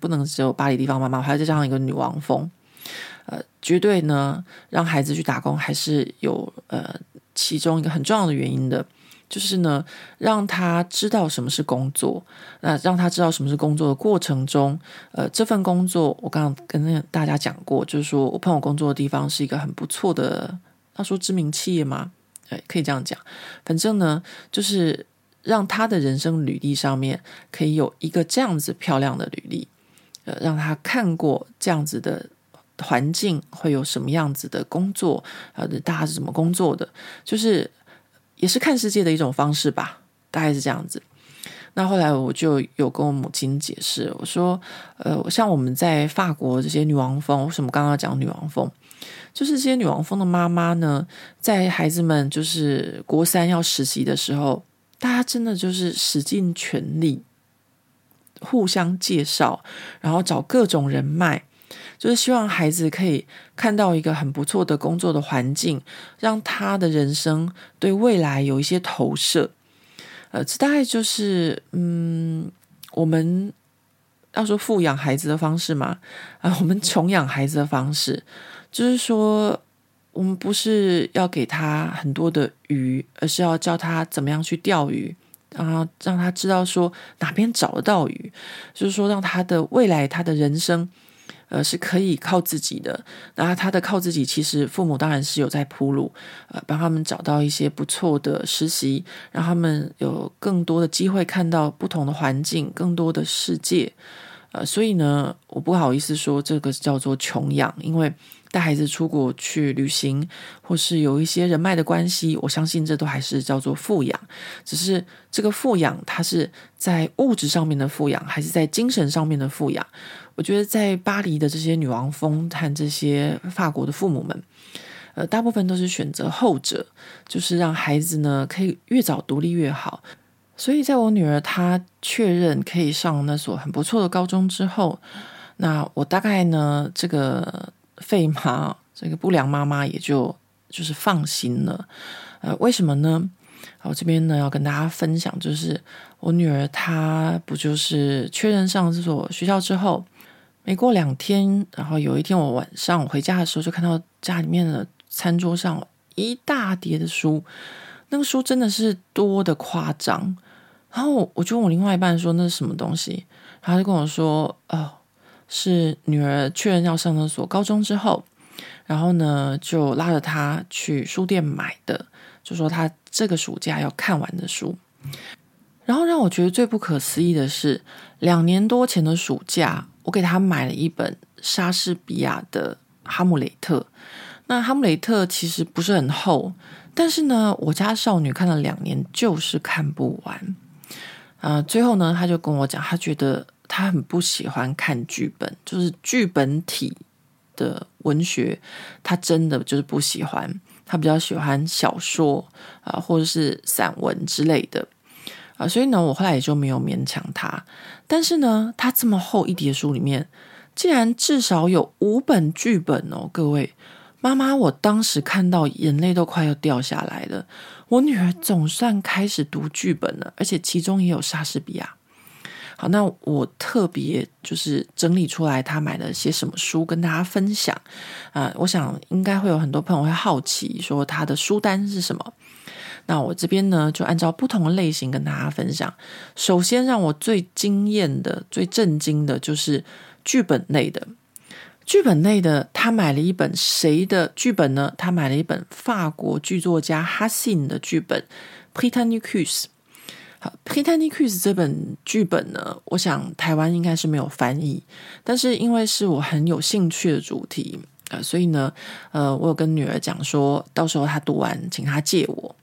不能只有巴黎地方妈妈，我还再加上一个女王风，绝对呢让孩子去打工还是有其中一个很重要的原因的，就是呢让他知道什么是工作。那让他知道什么是工作的过程中，这份工作我刚刚跟大家讲过，就是说我朋友工作的地方是一个很不错的，他说知名企业嘛，可以这样讲。反正呢就是让他的人生履历上面可以有一个这样子漂亮的履历，让他看过这样子的环境会有什么样子的工作，大家是怎么工作的，就是也是看世界的一种方式吧，大概是这样子。那后来我就有跟我母亲解释，我说像我们在法国这些女王蜂，为什么刚刚讲女王蜂，就是这些女王蜂的妈妈呢，在孩子们就是国三要实习的时候，大家真的就是使尽全力互相介绍，然后找各种人脉，就是希望孩子可以看到一个很不错的工作的环境，让他的人生对未来有一些投射。这大概就是我们要说富养孩子的方式嘛，我们穷养孩子的方式，就是说我们不是要给他很多的鱼，而是要教他怎么样去钓鱼，然后让他知道说哪边找得到鱼，就是说让他的未来他的人生是可以靠自己的。那他的靠自己，其实父母当然是有在铺路，帮他们找到一些不错的实习，让他们有更多的机会看到不同的环境，更多的世界。所以呢我不好意思说这个叫做穷养，因为带孩子出国去旅行或是有一些人脉的关系，我相信这都还是叫做富养。只是这个富养它是在物质上面的富养还是在精神上面的富养，我觉得在巴黎的这些女王蜂和这些法国的父母们大部分都是选择后者，就是让孩子呢可以越早独立越好。所以在我女儿她确认可以上那所很不错的高中之后，那我大概呢这个废妈这个不良妈妈也就是放心了。为什么呢？我这边呢要跟大家分享，就是我女儿她不就是确认上这所学校之后，没过2天，然后有一天我晚上我回家的时候，就看到家里面的餐桌上一大叠的书，那个书真的是多的夸张。然后我就问我另外一半说那是什么东西，然后他就跟我说是女儿确认要上那所高中之后，然后呢就拉着她去书店买的，就说她这个暑假要看完的书。然后让我觉得最不可思议的是，2年多前的暑假我给她买了一本莎士比亚的《哈姆雷特》。那《哈姆雷特》其实不是很厚，但是呢我家少女看了2年就是看不完。最后呢她就跟我讲，她觉得他很不喜欢看剧本，就是剧本体的文学他真的就是不喜欢，他比较喜欢小说或者是散文之类的。所以呢我后来也就没有勉强他。但是呢他这么厚一叠书里面，竟然至少有5本剧本哦，各位妈妈，我当时看到眼泪都快要掉下来了。我女儿总算开始读剧本了，而且其中也有莎士比亚。好，那我特别就是整理出来她买了些什么书跟大家分享我想应该会有很多朋友会好奇说她的书单是什么。那我这边呢就按照不同的类型跟大家分享。首先让我最惊艳的最震惊的就是剧本类的。剧本类的他买了一本谁的剧本呢？他买了一本法国剧作家哈辛的剧本 Britannicus。 Britannicus 这本剧本呢，我想台湾应该是没有翻译，但是因为是我很有兴趣的主题所以呢我有跟女儿讲说到时候她读完请她借我。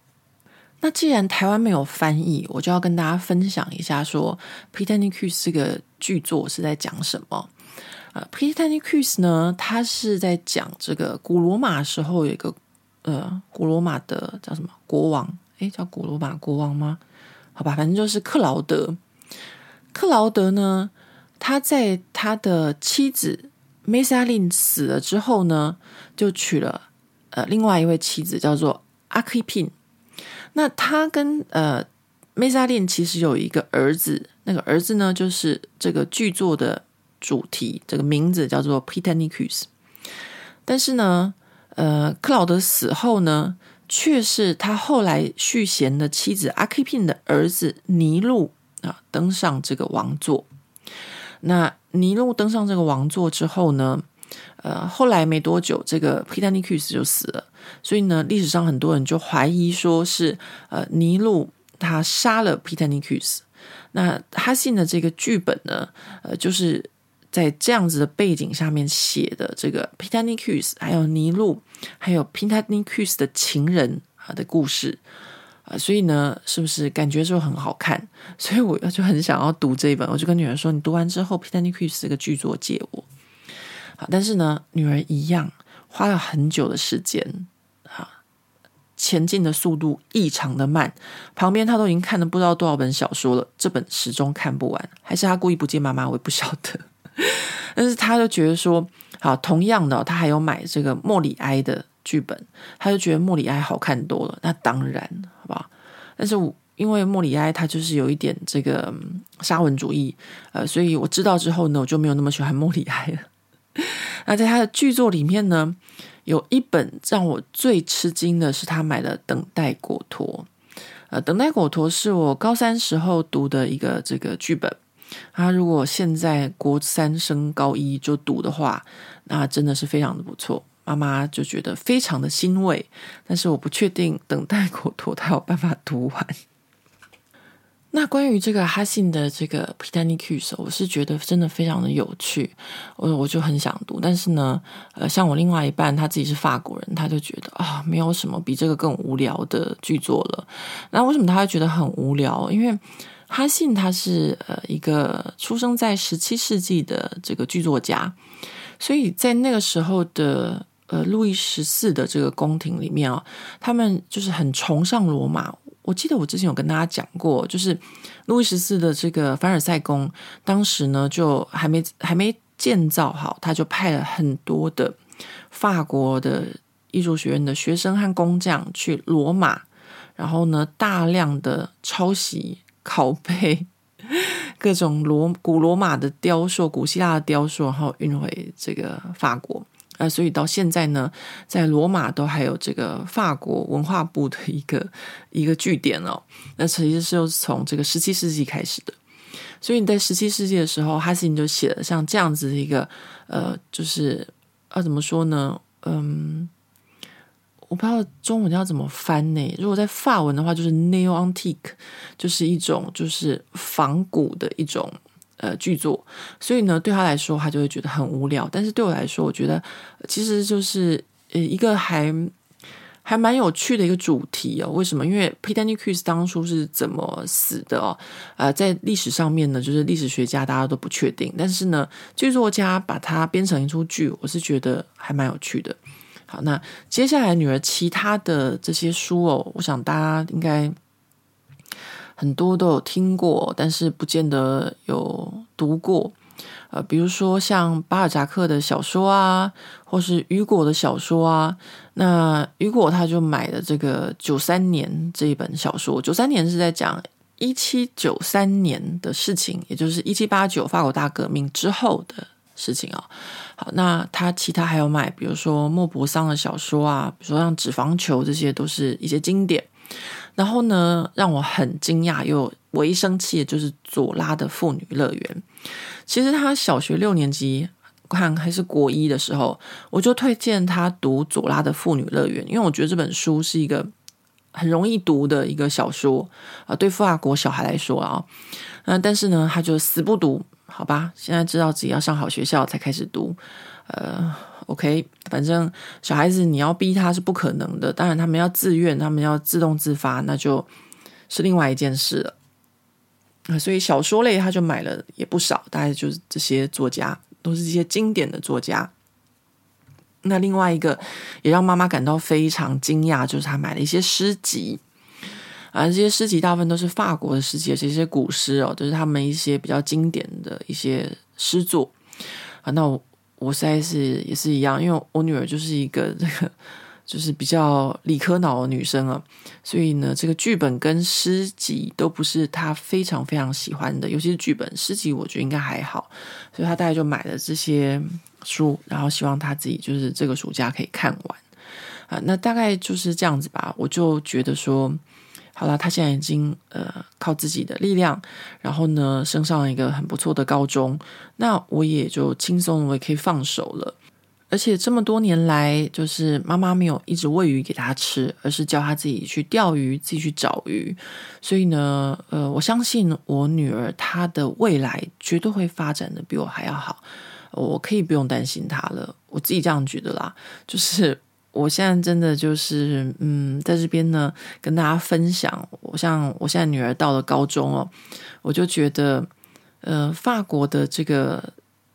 那既然台湾没有翻译，我就要跟大家分享一下说 Britannicus 这个剧作是在讲什么。Britannicus 呢，他是在讲这个古罗马时候有一个古罗马的叫什么国王，叫古罗马国王吗？好吧，反正就是克劳德。克劳德呢，他在他的妻子梅萨琳死了之后呢，就娶了另外一位妻子叫做阿克宾。那他跟梅萨琳其实有一个儿子，那个儿子呢就是这个剧作的主题，这个名字叫做 Britannicus。 但是呢克劳德死后呢，却是他后来续弦的妻子阿基宾的儿子尼禄登上这个王座。那尼禄登上这个王座之后呢后来没多久这个 Britannicus 就死了，所以呢历史上很多人就怀疑说是尼禄他杀了 Britannicus。 那哈辛的这个剧本呢就是在这样子的背景下面写的这个 Britannicus 还有尼禄还有 Britannicus 的情人的故事所以呢是不是感觉就很好看，所以我就很想要读这一本。我就跟女儿说你读完之后 Britannicus 这个剧作借我。好，但是呢女儿一样花了很久的时间前进的速度异常的慢，旁边他都已经看了不知道多少本小说了，这本始终看不完，还是他故意不见妈妈我也不晓得但是他就觉得说好，同样的他还有买这个莫里埃的剧本，他就觉得莫里埃好看多了，那当然好不好？但是因为莫里埃他就是有一点这个沙文主义所以我知道之后呢我就没有那么喜欢莫里埃了那在他的剧作里面呢有一本让我最吃惊的是他买的等待果陀等待果陀是我高三时候读的一个这个剧本，如果现在国3升高1就读的话，那真的是非常的不错，妈妈就觉得非常的欣慰，但是我不确定等待果陀他有办法读完。那关于这个哈辛的这个 Britannicus 我是觉得真的非常的有趣，我就很想读，但是呢像我另外一半他自己是法国人，他就觉得没有什么比这个更无聊的剧作了。那为什么他会觉得很无聊？因为哈辛他是一个出生在17世纪的这个剧作家，所以在那个时候的路易14的这个宫廷里面他们就是很崇尚罗马。我记得我之前有跟大家讲过，就是路易14的这个凡尔赛宫当时呢就还没建造好，他就派了很多的法国的艺术学院的学生和工匠去罗马，然后呢大量的抄袭拷贝各种古罗马的雕塑古希腊的雕塑，然后运回这个法国所以到现在呢在罗马都还有这个法国文化部的一个据点那其实是从这个17世纪开始的。所以你在17世纪的时候哈辛就写了像这样子的一个就是怎么说呢我不知道中文要怎么翻呢，如果在法文的话就是 Neo-Antique， 就是一种就是仿古的一种剧作，所以呢对他来说他就会觉得很无聊，但是对我来说我觉得其实就是一个还蛮有趣的一个主题为什么？因为 Britannicus 当初是怎么死的在历史上面呢就是历史学家大家都不确定，但是呢剧作家把它编成一出剧，我是觉得还蛮有趣的。好，那接下来女儿其他的这些书我想大家应该很多都有听过，但是不见得有读过。比如说像巴尔扎克的小说啊，或是雨果的小说啊。那雨果他就买了这个93年这一本小说，93年是在讲1793年的事情，也就是1789法国大革命之后的事情哦。好，那他其他还有买比如说莫泊桑的小说啊，比如说像脂肪球，这些都是一些经典。然后呢，让我很惊讶又唯一生气的就是左拉的妇女乐园。其实他小学6年级看还是国一的时候，我就推荐他读左拉的妇女乐园，因为我觉得这本书是一个很容易读的一个小说啊，对法国小孩来说啊，但是呢他就死不读。好吧，现在知道自己要上好学校才开始读，OK， 反正小孩子你要逼他是不可能的，当然他们要自愿，他们要自动自发，那就是另外一件事了。所以小说类他就买了也不少，大概就是这些作家，都是这些经典的作家。那另外一个也让妈妈感到非常惊讶，就是他买了一些诗集啊，这些诗集大部分都是法国的诗集，这些古诗哦，就是他们一些比较经典的一些诗作啊。那我实在是也是一样，因为我女儿就是一个这个就是比较理科脑的女生啊，所以呢，这个剧本跟诗集都不是她非常非常喜欢的，尤其是剧本，诗集我觉得应该还好，所以她大概就买了这些书，然后希望她自己就是这个暑假可以看完啊。那大概就是这样子吧，我就觉得说。好啦，他现在已经靠自己的力量，然后呢升上了一个很不错的高中，那我也就轻松，我也可以放手了。而且这么多年来，就是妈妈没有一直喂鱼给他吃，而是教他自己去钓鱼，自己去找鱼。所以呢，我相信我女儿她的未来绝对会发展的比我还要好，我可以不用担心她了，我自己这样觉得啦，就是。我现在真的就是在这边呢跟大家分享，我现在女儿到了高中哦，我就觉得法国的这个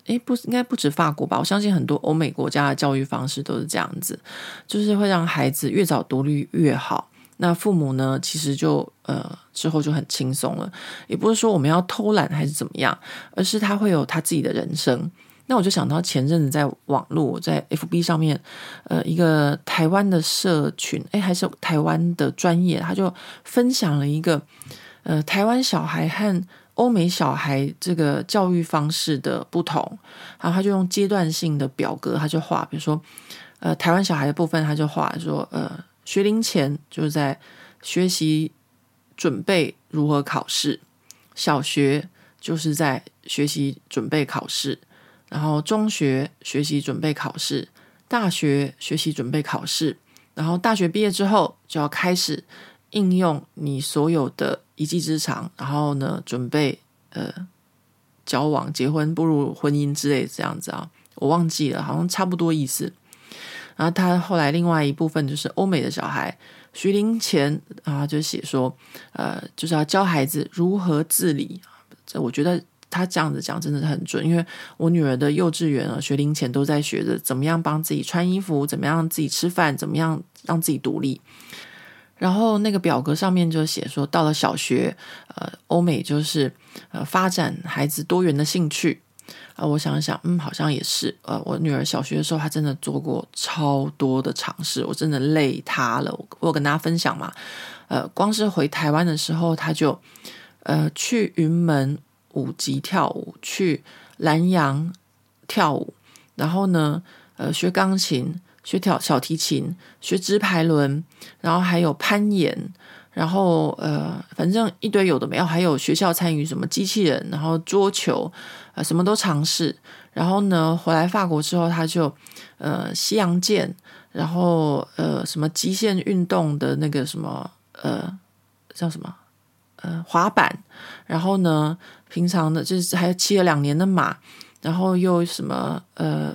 应该不止法国吧，我相信很多欧美国家的教育方式都是这样子，就是会让孩子越早独立越好。那父母呢其实就之后就很轻松了，也不是说我们要偷懒还是怎么样，而是他会有他自己的人生。那我就想到前阵子在网络在 FB 上面一个台湾的社群还是台湾的专业，他就分享了一个台湾小孩和欧美小孩这个教育方式的不同，然后他就用阶段性的表格，他就画比如说台湾小孩的部分，他就画说学龄前就是在学习准备如何考试，小学就是在学习准备考试，然后中学学习准备考试，大学学习准备考试，然后大学毕业之后就要开始应用你所有的一技之长，然后呢准备交往结婚步入婚姻之类这样子啊，我忘记了，好像差不多意思。然后他后来另外一部分就是欧美的小孩学龄前啊，就写说就是要教孩子如何自理，这我觉得他这样子讲真的很准，因为我女儿的幼稚园学龄前都在学着怎么样帮自己穿衣服，怎么样自己吃饭，怎么样让自己独立。然后那个表格上面就写说，到了小学欧美就是发展孩子多元的兴趣我想想好像也是我女儿小学的时候她真的做过超多的尝试，我真的累她了，我有跟大家分享嘛光是回台湾的时候她就去云门舞集跳舞，去南洋跳舞，然后呢学钢琴，学小提琴，学直排轮，然后还有攀岩，然后反正一堆有的没有，还有学校参与什么机器人，然后桌球什么都尝试。然后呢回来法国之后他就西洋剑，然后什么极限运动的那个什么叫什么滑板，然后呢平常的就是还骑了2年的马，然后又什么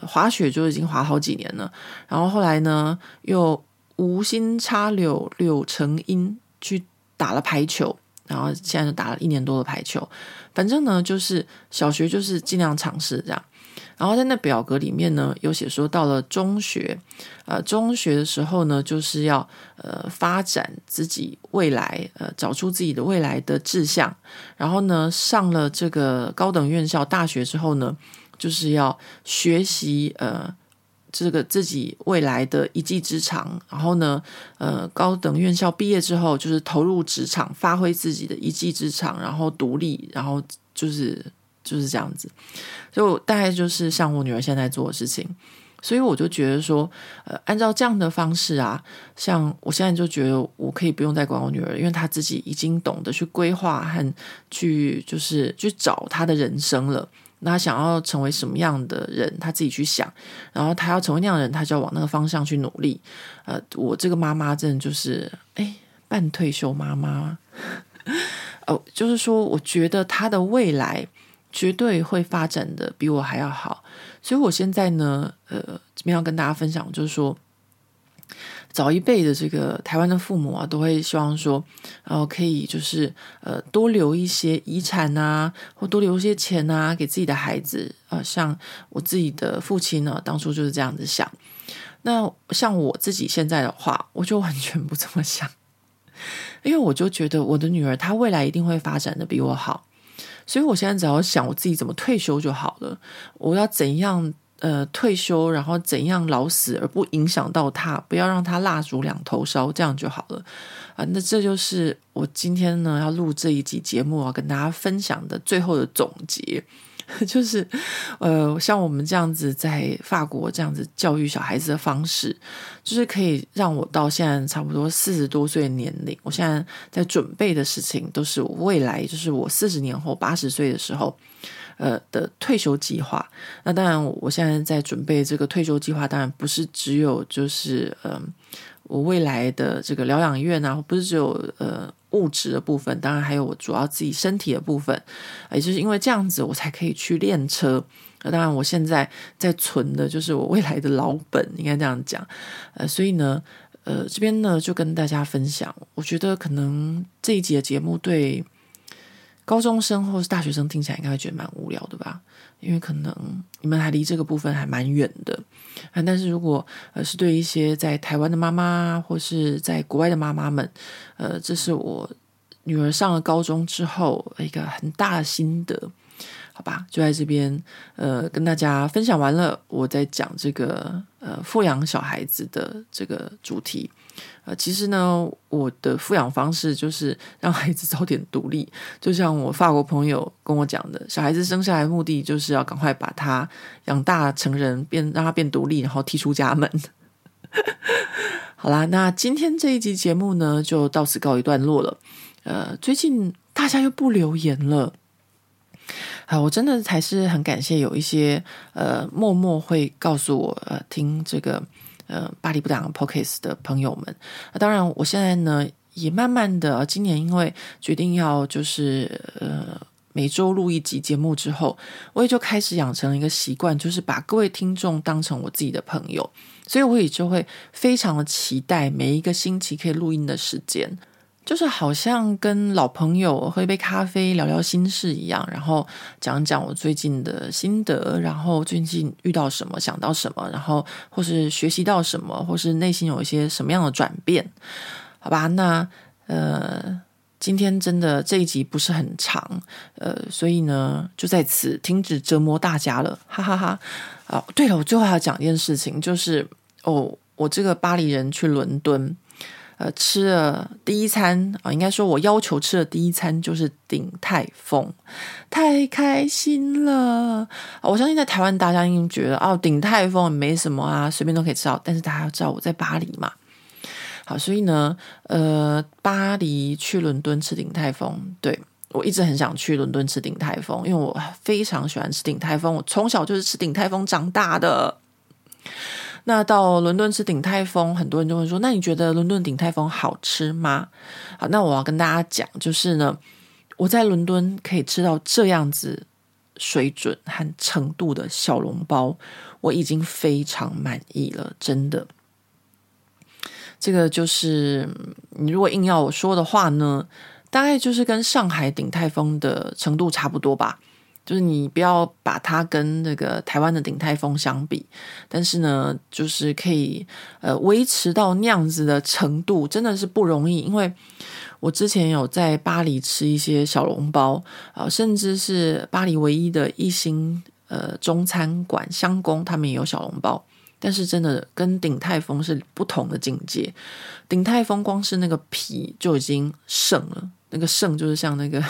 滑雪就已经滑好几年了，然后后来呢又无心插柳柳成荫去打了排球，然后现在就打了1年多的排球。反正呢就是小学就是尽量尝试这样。然后在那表格里面呢，有写说到了中学，中学的时候呢，就是要发展自己未来，找出自己的未来的志向。然后呢，上了这个高等院校大学之后呢，就是要学习这个自己未来的一技之长。然后呢，高等院校毕业之后，就是投入职场，发挥自己的一技之长，然后独立，然后就是这样子，就大概就是像我女儿现在做的事情。所以我就觉得说按照这样的方式啊，像我现在就觉得我可以不用再管我女儿，因为她自己已经懂得去规划和去找她的人生了。那她想要成为什么样的人，她自己去想，然后她要成为那样的人，她就要往那个方向去努力。我这个妈妈真的就是半退休妈妈就是说我觉得她的未来绝对会发展的比我还要好。所以我现在呢这边要跟大家分享，就是说早一辈的这个台湾的父母啊，都会希望说可以就是多留一些遗产啊，或多留一些钱啊给自己的孩子。像我自己的父亲呢，当初就是这样子想。那像我自己现在的话，我就完全不这么想，因为我就觉得我的女儿她未来一定会发展的比我好。所以我现在只要想我自己怎么退休就好了，我要怎样退休，然后怎样老死而不影响到他，不要让他蜡烛两头烧，这样就好了那这就是我今天呢要录这一集节目要跟大家分享的最后的总结，就是像我们这样子在法国这样子教育小孩子的方式，就是可以让我到现在差不多40多岁的年龄，我现在在准备的事情都是我未来，就是我40年后80岁的时候的退休计划。那当然我现在在准备这个退休计划，当然不是只有就是我未来的这个疗养院啊，不是只有物质的部分，当然还有我主要自己身体的部分，也就是因为这样子我才可以去练车。当然我现在在存的就是我未来的老本，应该这样讲所以呢这边呢就跟大家分享，我觉得可能这一集的节目对高中生或是大学生听起来应该会觉得蛮无聊的吧，因为可能你们还离这个部分还蛮远的但是如果是对一些在台湾的妈妈或是在国外的妈妈们这是我女儿上了高中之后一个很大的心得。好吧，就在这边跟大家分享完了我在讲这个富养小孩子的这个主题。其实呢我的富养方式就是让孩子早点独立，就像我法国朋友跟我讲的，小孩子生下来的目的就是要赶快把他养大成人，让他变独立，然后踢出家门好啦，那今天这一集节目呢就到此告一段落了。最近大家又不留言了我真的还是很感谢有一些默默会告诉我听这个巴黎不打烊 Podcast 的朋友们当然我现在呢也慢慢的今年因为决定要就是每周录一集节目之后，我也就开始养成一个习惯，就是把各位听众当成我自己的朋友，所以我也就会非常的期待每一个星期可以录音的时间，就是好像跟老朋友喝一杯咖啡聊聊心事一样，然后讲一讲我最近的心得，然后最近遇到什么想到什么，然后或是学习到什么，或是内心有一些什么样的转变。好吧，那今天真的这一集不是很长所以呢就在此停止折磨大家了，哈哈哈对了，我最后还要讲一件事情，就是我这个巴黎人去伦敦吃了第一餐应该说我要求吃的第一餐就是鼎泰丰，太开心了我相信在台湾大家应该觉得鼎泰丰没什么啊，随便都可以吃到，但是大家要知道我在巴黎嘛。好，所以呢巴黎去伦敦吃鼎泰丰，对，我一直很想去伦敦吃鼎泰丰，因为我非常喜欢吃鼎泰丰，我从小就是吃鼎泰丰长大的。那到伦敦吃鼎泰丰，很多人就会说，那你觉得伦敦鼎泰丰好吃吗？好，那我要跟大家讲，就是呢我在伦敦可以吃到这样子水准和程度的小笼包，我已经非常满意了，真的。这个就是你如果硬要我说的话呢，大概就是跟上海鼎泰丰的程度差不多吧，就是你不要把它跟那个台湾的鼎泰丰相比，但是呢就是可以维持到那样子的程度真的是不容易。因为我之前有在巴黎吃一些小笼包甚至是巴黎唯一的一星中餐馆香宫他们也有小笼包，但是真的跟鼎泰丰是不同的境界。鼎泰丰光是那个皮就已经剩了，那个剩就是像那个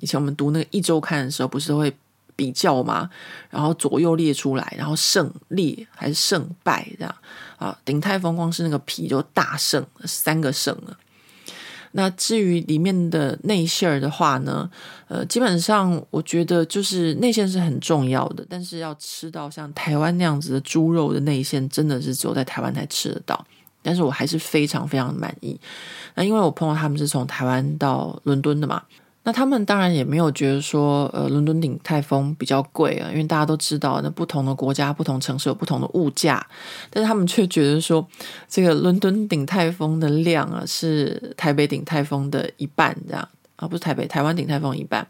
以前我们读那个一周刊的时候不是会比较吗，然后左右列出来，然后胜劣还是胜败这样啊。鼎泰丰光是那个皮就大胜3个胜了。那至于里面的内馅的话呢基本上我觉得就是内馅是很重要的，但是要吃到像台湾那样子的猪肉的内馅真的是只有在台湾才吃得到，但是我还是非常非常满意。那因为我朋友他们是从台湾到伦敦的嘛，那他们当然也没有觉得说伦敦鼎泰丰比较贵啊，因为大家都知道那不同的国家不同城市有不同的物价，但是他们却觉得说这个伦敦鼎泰丰的量啊是台北鼎泰丰的一半这样啊，不是台湾鼎泰丰一半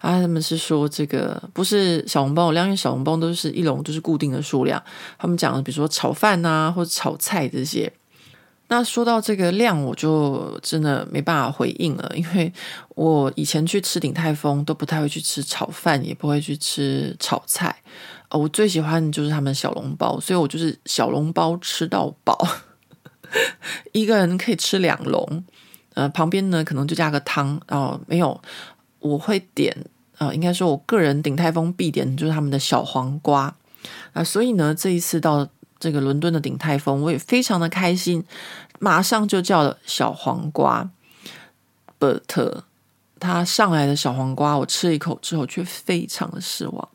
啊。他们是说这个不是小笼包的量，因为小笼包都是一笼就是固定的数量，他们讲的比如说炒饭啊或者炒菜这些。那说到这个量我就真的没办法回应了，因为我以前去吃鼎泰丰都不太会去吃炒饭也不会去吃炒菜我最喜欢就是他们小笼包，所以我就是小笼包吃到饱一个人可以吃2笼旁边呢可能就加个汤没有我会点应该说我个人鼎泰丰必点就是他们的小黄瓜所以呢这一次到这个伦敦的鼎泰丰我也非常的开心，马上就叫了小黄瓜 But 它上来的小黄瓜我吃一口之后却非常的失望，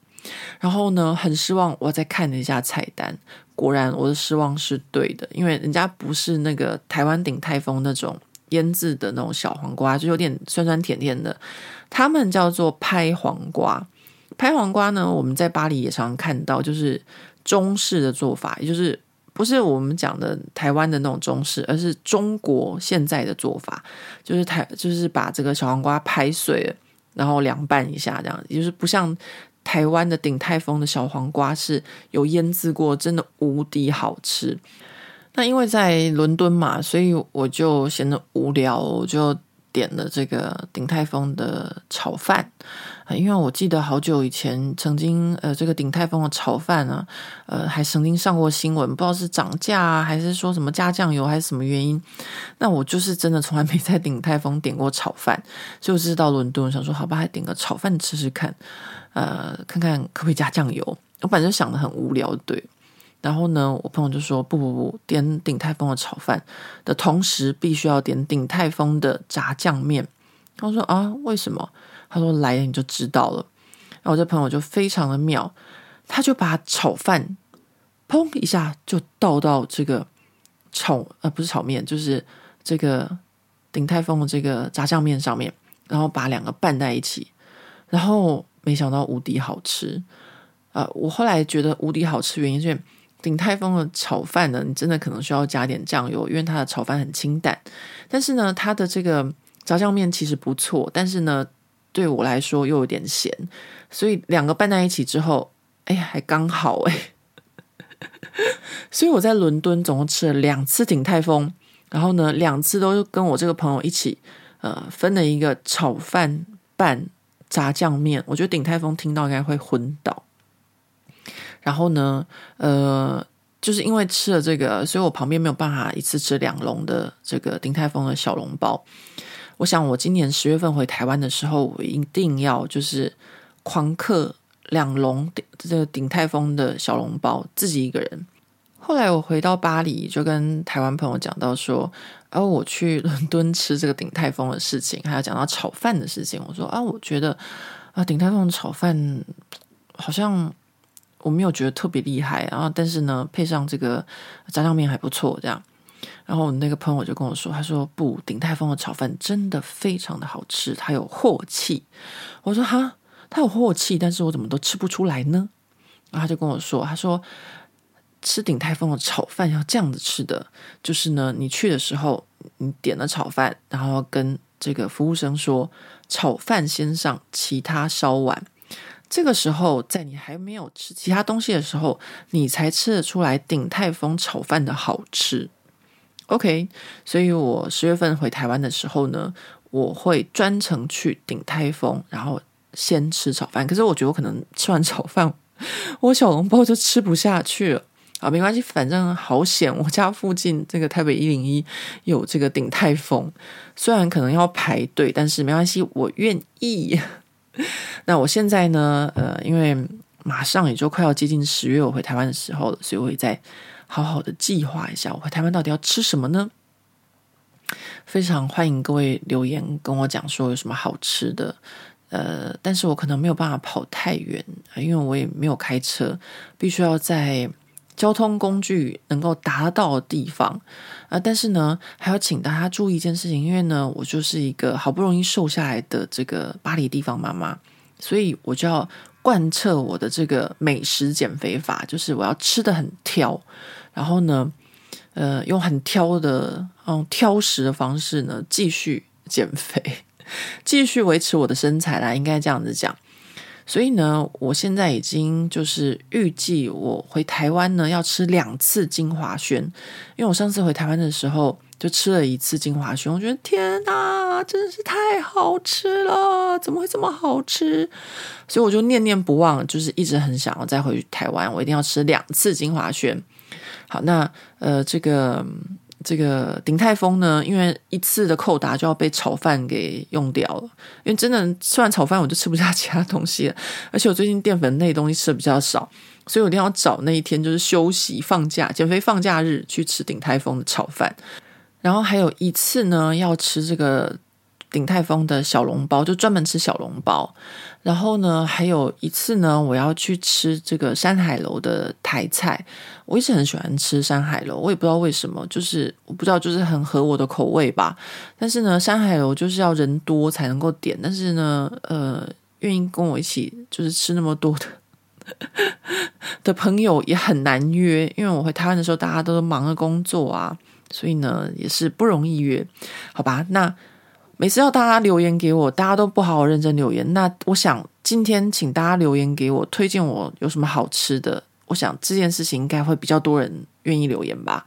然后呢很失望，我再看了一下菜单，果然我的失望是对的，因为人家不是那个台湾鼎泰丰那种腌制的那种小黄瓜就有点酸酸甜甜的，他们叫做拍黄瓜。拍黄瓜呢我们在巴黎也常看到，就是中式的做法，也就是不是我们讲的台湾的那种中式，而是中国现在的做法，就是把这个小黄瓜拍碎了然后凉拌一下这样，也就是不像台湾的鼎泰丰的小黄瓜是有腌制过，真的无敌好吃。那因为在伦敦嘛，所以我就闲得无聊，我就点了这个鼎泰丰的炒饭因为我记得好久以前曾经这个鼎泰丰的炒饭呢还曾经上过新闻，不知道是涨价啊还是说什么加酱油还是什么原因，那我就是真的从来没在鼎泰丰点过炒饭，所以我是到伦敦想说好吧还点个炒饭吃吃看看看可不可以加酱油，我本来就想得很无聊对。然后呢我朋友就说不点鼎泰丰的炒饭的同时必须要点鼎泰丰的炸酱面，他说啊为什么，他说来了你就知道了。然后我这朋友就非常的妙，他就把炒饭砰一下就倒到这个不是炒面就是这个鼎泰丰的这个炸酱面上面，然后把两个拌在一起，然后没想到无敌好吃我后来觉得无敌好吃原因是鼎泰丰的炒饭呢你真的可能需要加点酱油，因为它的炒饭很清淡，但是呢它的这个炸酱面其实不错，但是呢对我来说又有点咸，所以两个拌在一起之后还刚好所以我在伦敦总共吃了2次鼎泰丰，然后呢2次都跟我这个朋友一起分了一个炒饭拌炸酱面，我觉得鼎泰丰听到应该会昏倒。然后呢就是因为吃了这个，所以我旁边没有办法一次吃2笼的这个鼎泰丰的小笼包，我想我今年10月份回台湾的时候我一定要就是狂嗑2笼这个鼎泰丰的小笼包，自己一个人。后来我回到巴黎就跟台湾朋友讲到说我去伦敦吃这个鼎泰丰的事情，还有讲到炒饭的事情，我说我觉得鼎泰丰的炒饭好像我没有觉得特别厉害但是呢配上这个炸酱面还不错这样。然后我那个朋友就跟我说，他说不，鼎泰丰的炒饭真的非常的好吃，它有镬气。我说哈，它有镬气，但是我怎么都吃不出来呢？然后他就跟我说，他说吃鼎泰丰的炒饭要这样子吃的，就是呢你去的时候你点了炒饭，然后跟这个服务生说炒饭先上其他烧碗，这个时候在你还没有吃其他东西的时候，你才吃得出来鼎泰丰炒饭的好吃。 OK， 所以我10月份回台湾的时候呢，我会专程去鼎泰丰，然后先吃炒饭。可是我觉得我可能吃完炒饭我小笼包就吃不下去了啊，没关系，反正好险我家附近这个台北101有这个鼎泰丰，虽然可能要排队，但是没关系，我愿意。那我现在呢因为马上也就快要接近10月我回台湾的时候了，所以我也在好好的计划一下我回台湾到底要吃什么呢。非常欢迎各位留言跟我讲说有什么好吃的但是我可能没有办法跑太远，因为我也没有开车，必须要在交通工具能够达到的地方但是呢还要请大家注意一件事情，因为呢我就是一个好不容易瘦下来的这个巴黎地方妈妈，所以我就要贯彻我的这个美食减肥法，就是我要吃得很挑，然后呢用很挑食的方式呢继续减肥，继续维持我的身材啦，应该这样子讲。所以呢我现在已经就是预计我回台湾呢要吃2次金华轩，因为我上次回台湾的时候就吃了1次金华轩，我觉得天哪，真是太好吃了，怎么会这么好吃，所以我就念念不忘，就是一直很想要再回台湾，我一定要吃2次金华轩。好，那这个鼎泰丰呢，因为1次的扣打就要被炒饭给用掉了，因为真的吃完炒饭我就吃不下其他东西了，而且我最近淀粉类东西吃的比较少，所以我一定要找那一天就是休息放假减肥放假日去吃鼎泰丰的炒饭。然后还有1次呢要吃这个鼎泰丰的小笼包，就专门吃小笼包。然后呢还有1次呢我要去吃这个山海楼的台菜，我一直很喜欢吃山海楼，我也不知道为什么，就是我不知道就是很合我的口味吧，但是呢山海楼就是要人多才能够点，但是呢愿意跟我一起就是吃那么多的朋友也很难约，因为我回台湾的时候大家都忙着工作啊，所以呢也是不容易约。好吧，那每次要大家留言给我，大家都不好好认真留言，那我想今天请大家留言给我，推荐我有什么好吃的，我想这件事情应该会比较多人愿意留言吧。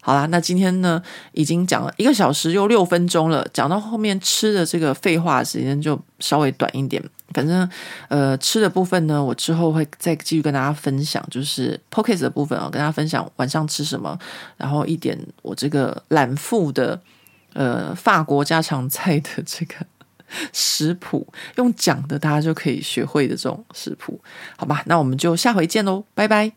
好啦，那今天呢已经讲了1个小时又6分钟了，讲到后面吃的这个废话时间就稍微短一点，反正吃的部分呢我之后会再继续跟大家分享，就是 Podcast 的部分跟大家分享晚上吃什么，然后一点我这个懒妇的法国家常菜的这个食谱，用讲的大家就可以学会的这种食谱。好吧，那我们就下回见咯，拜拜。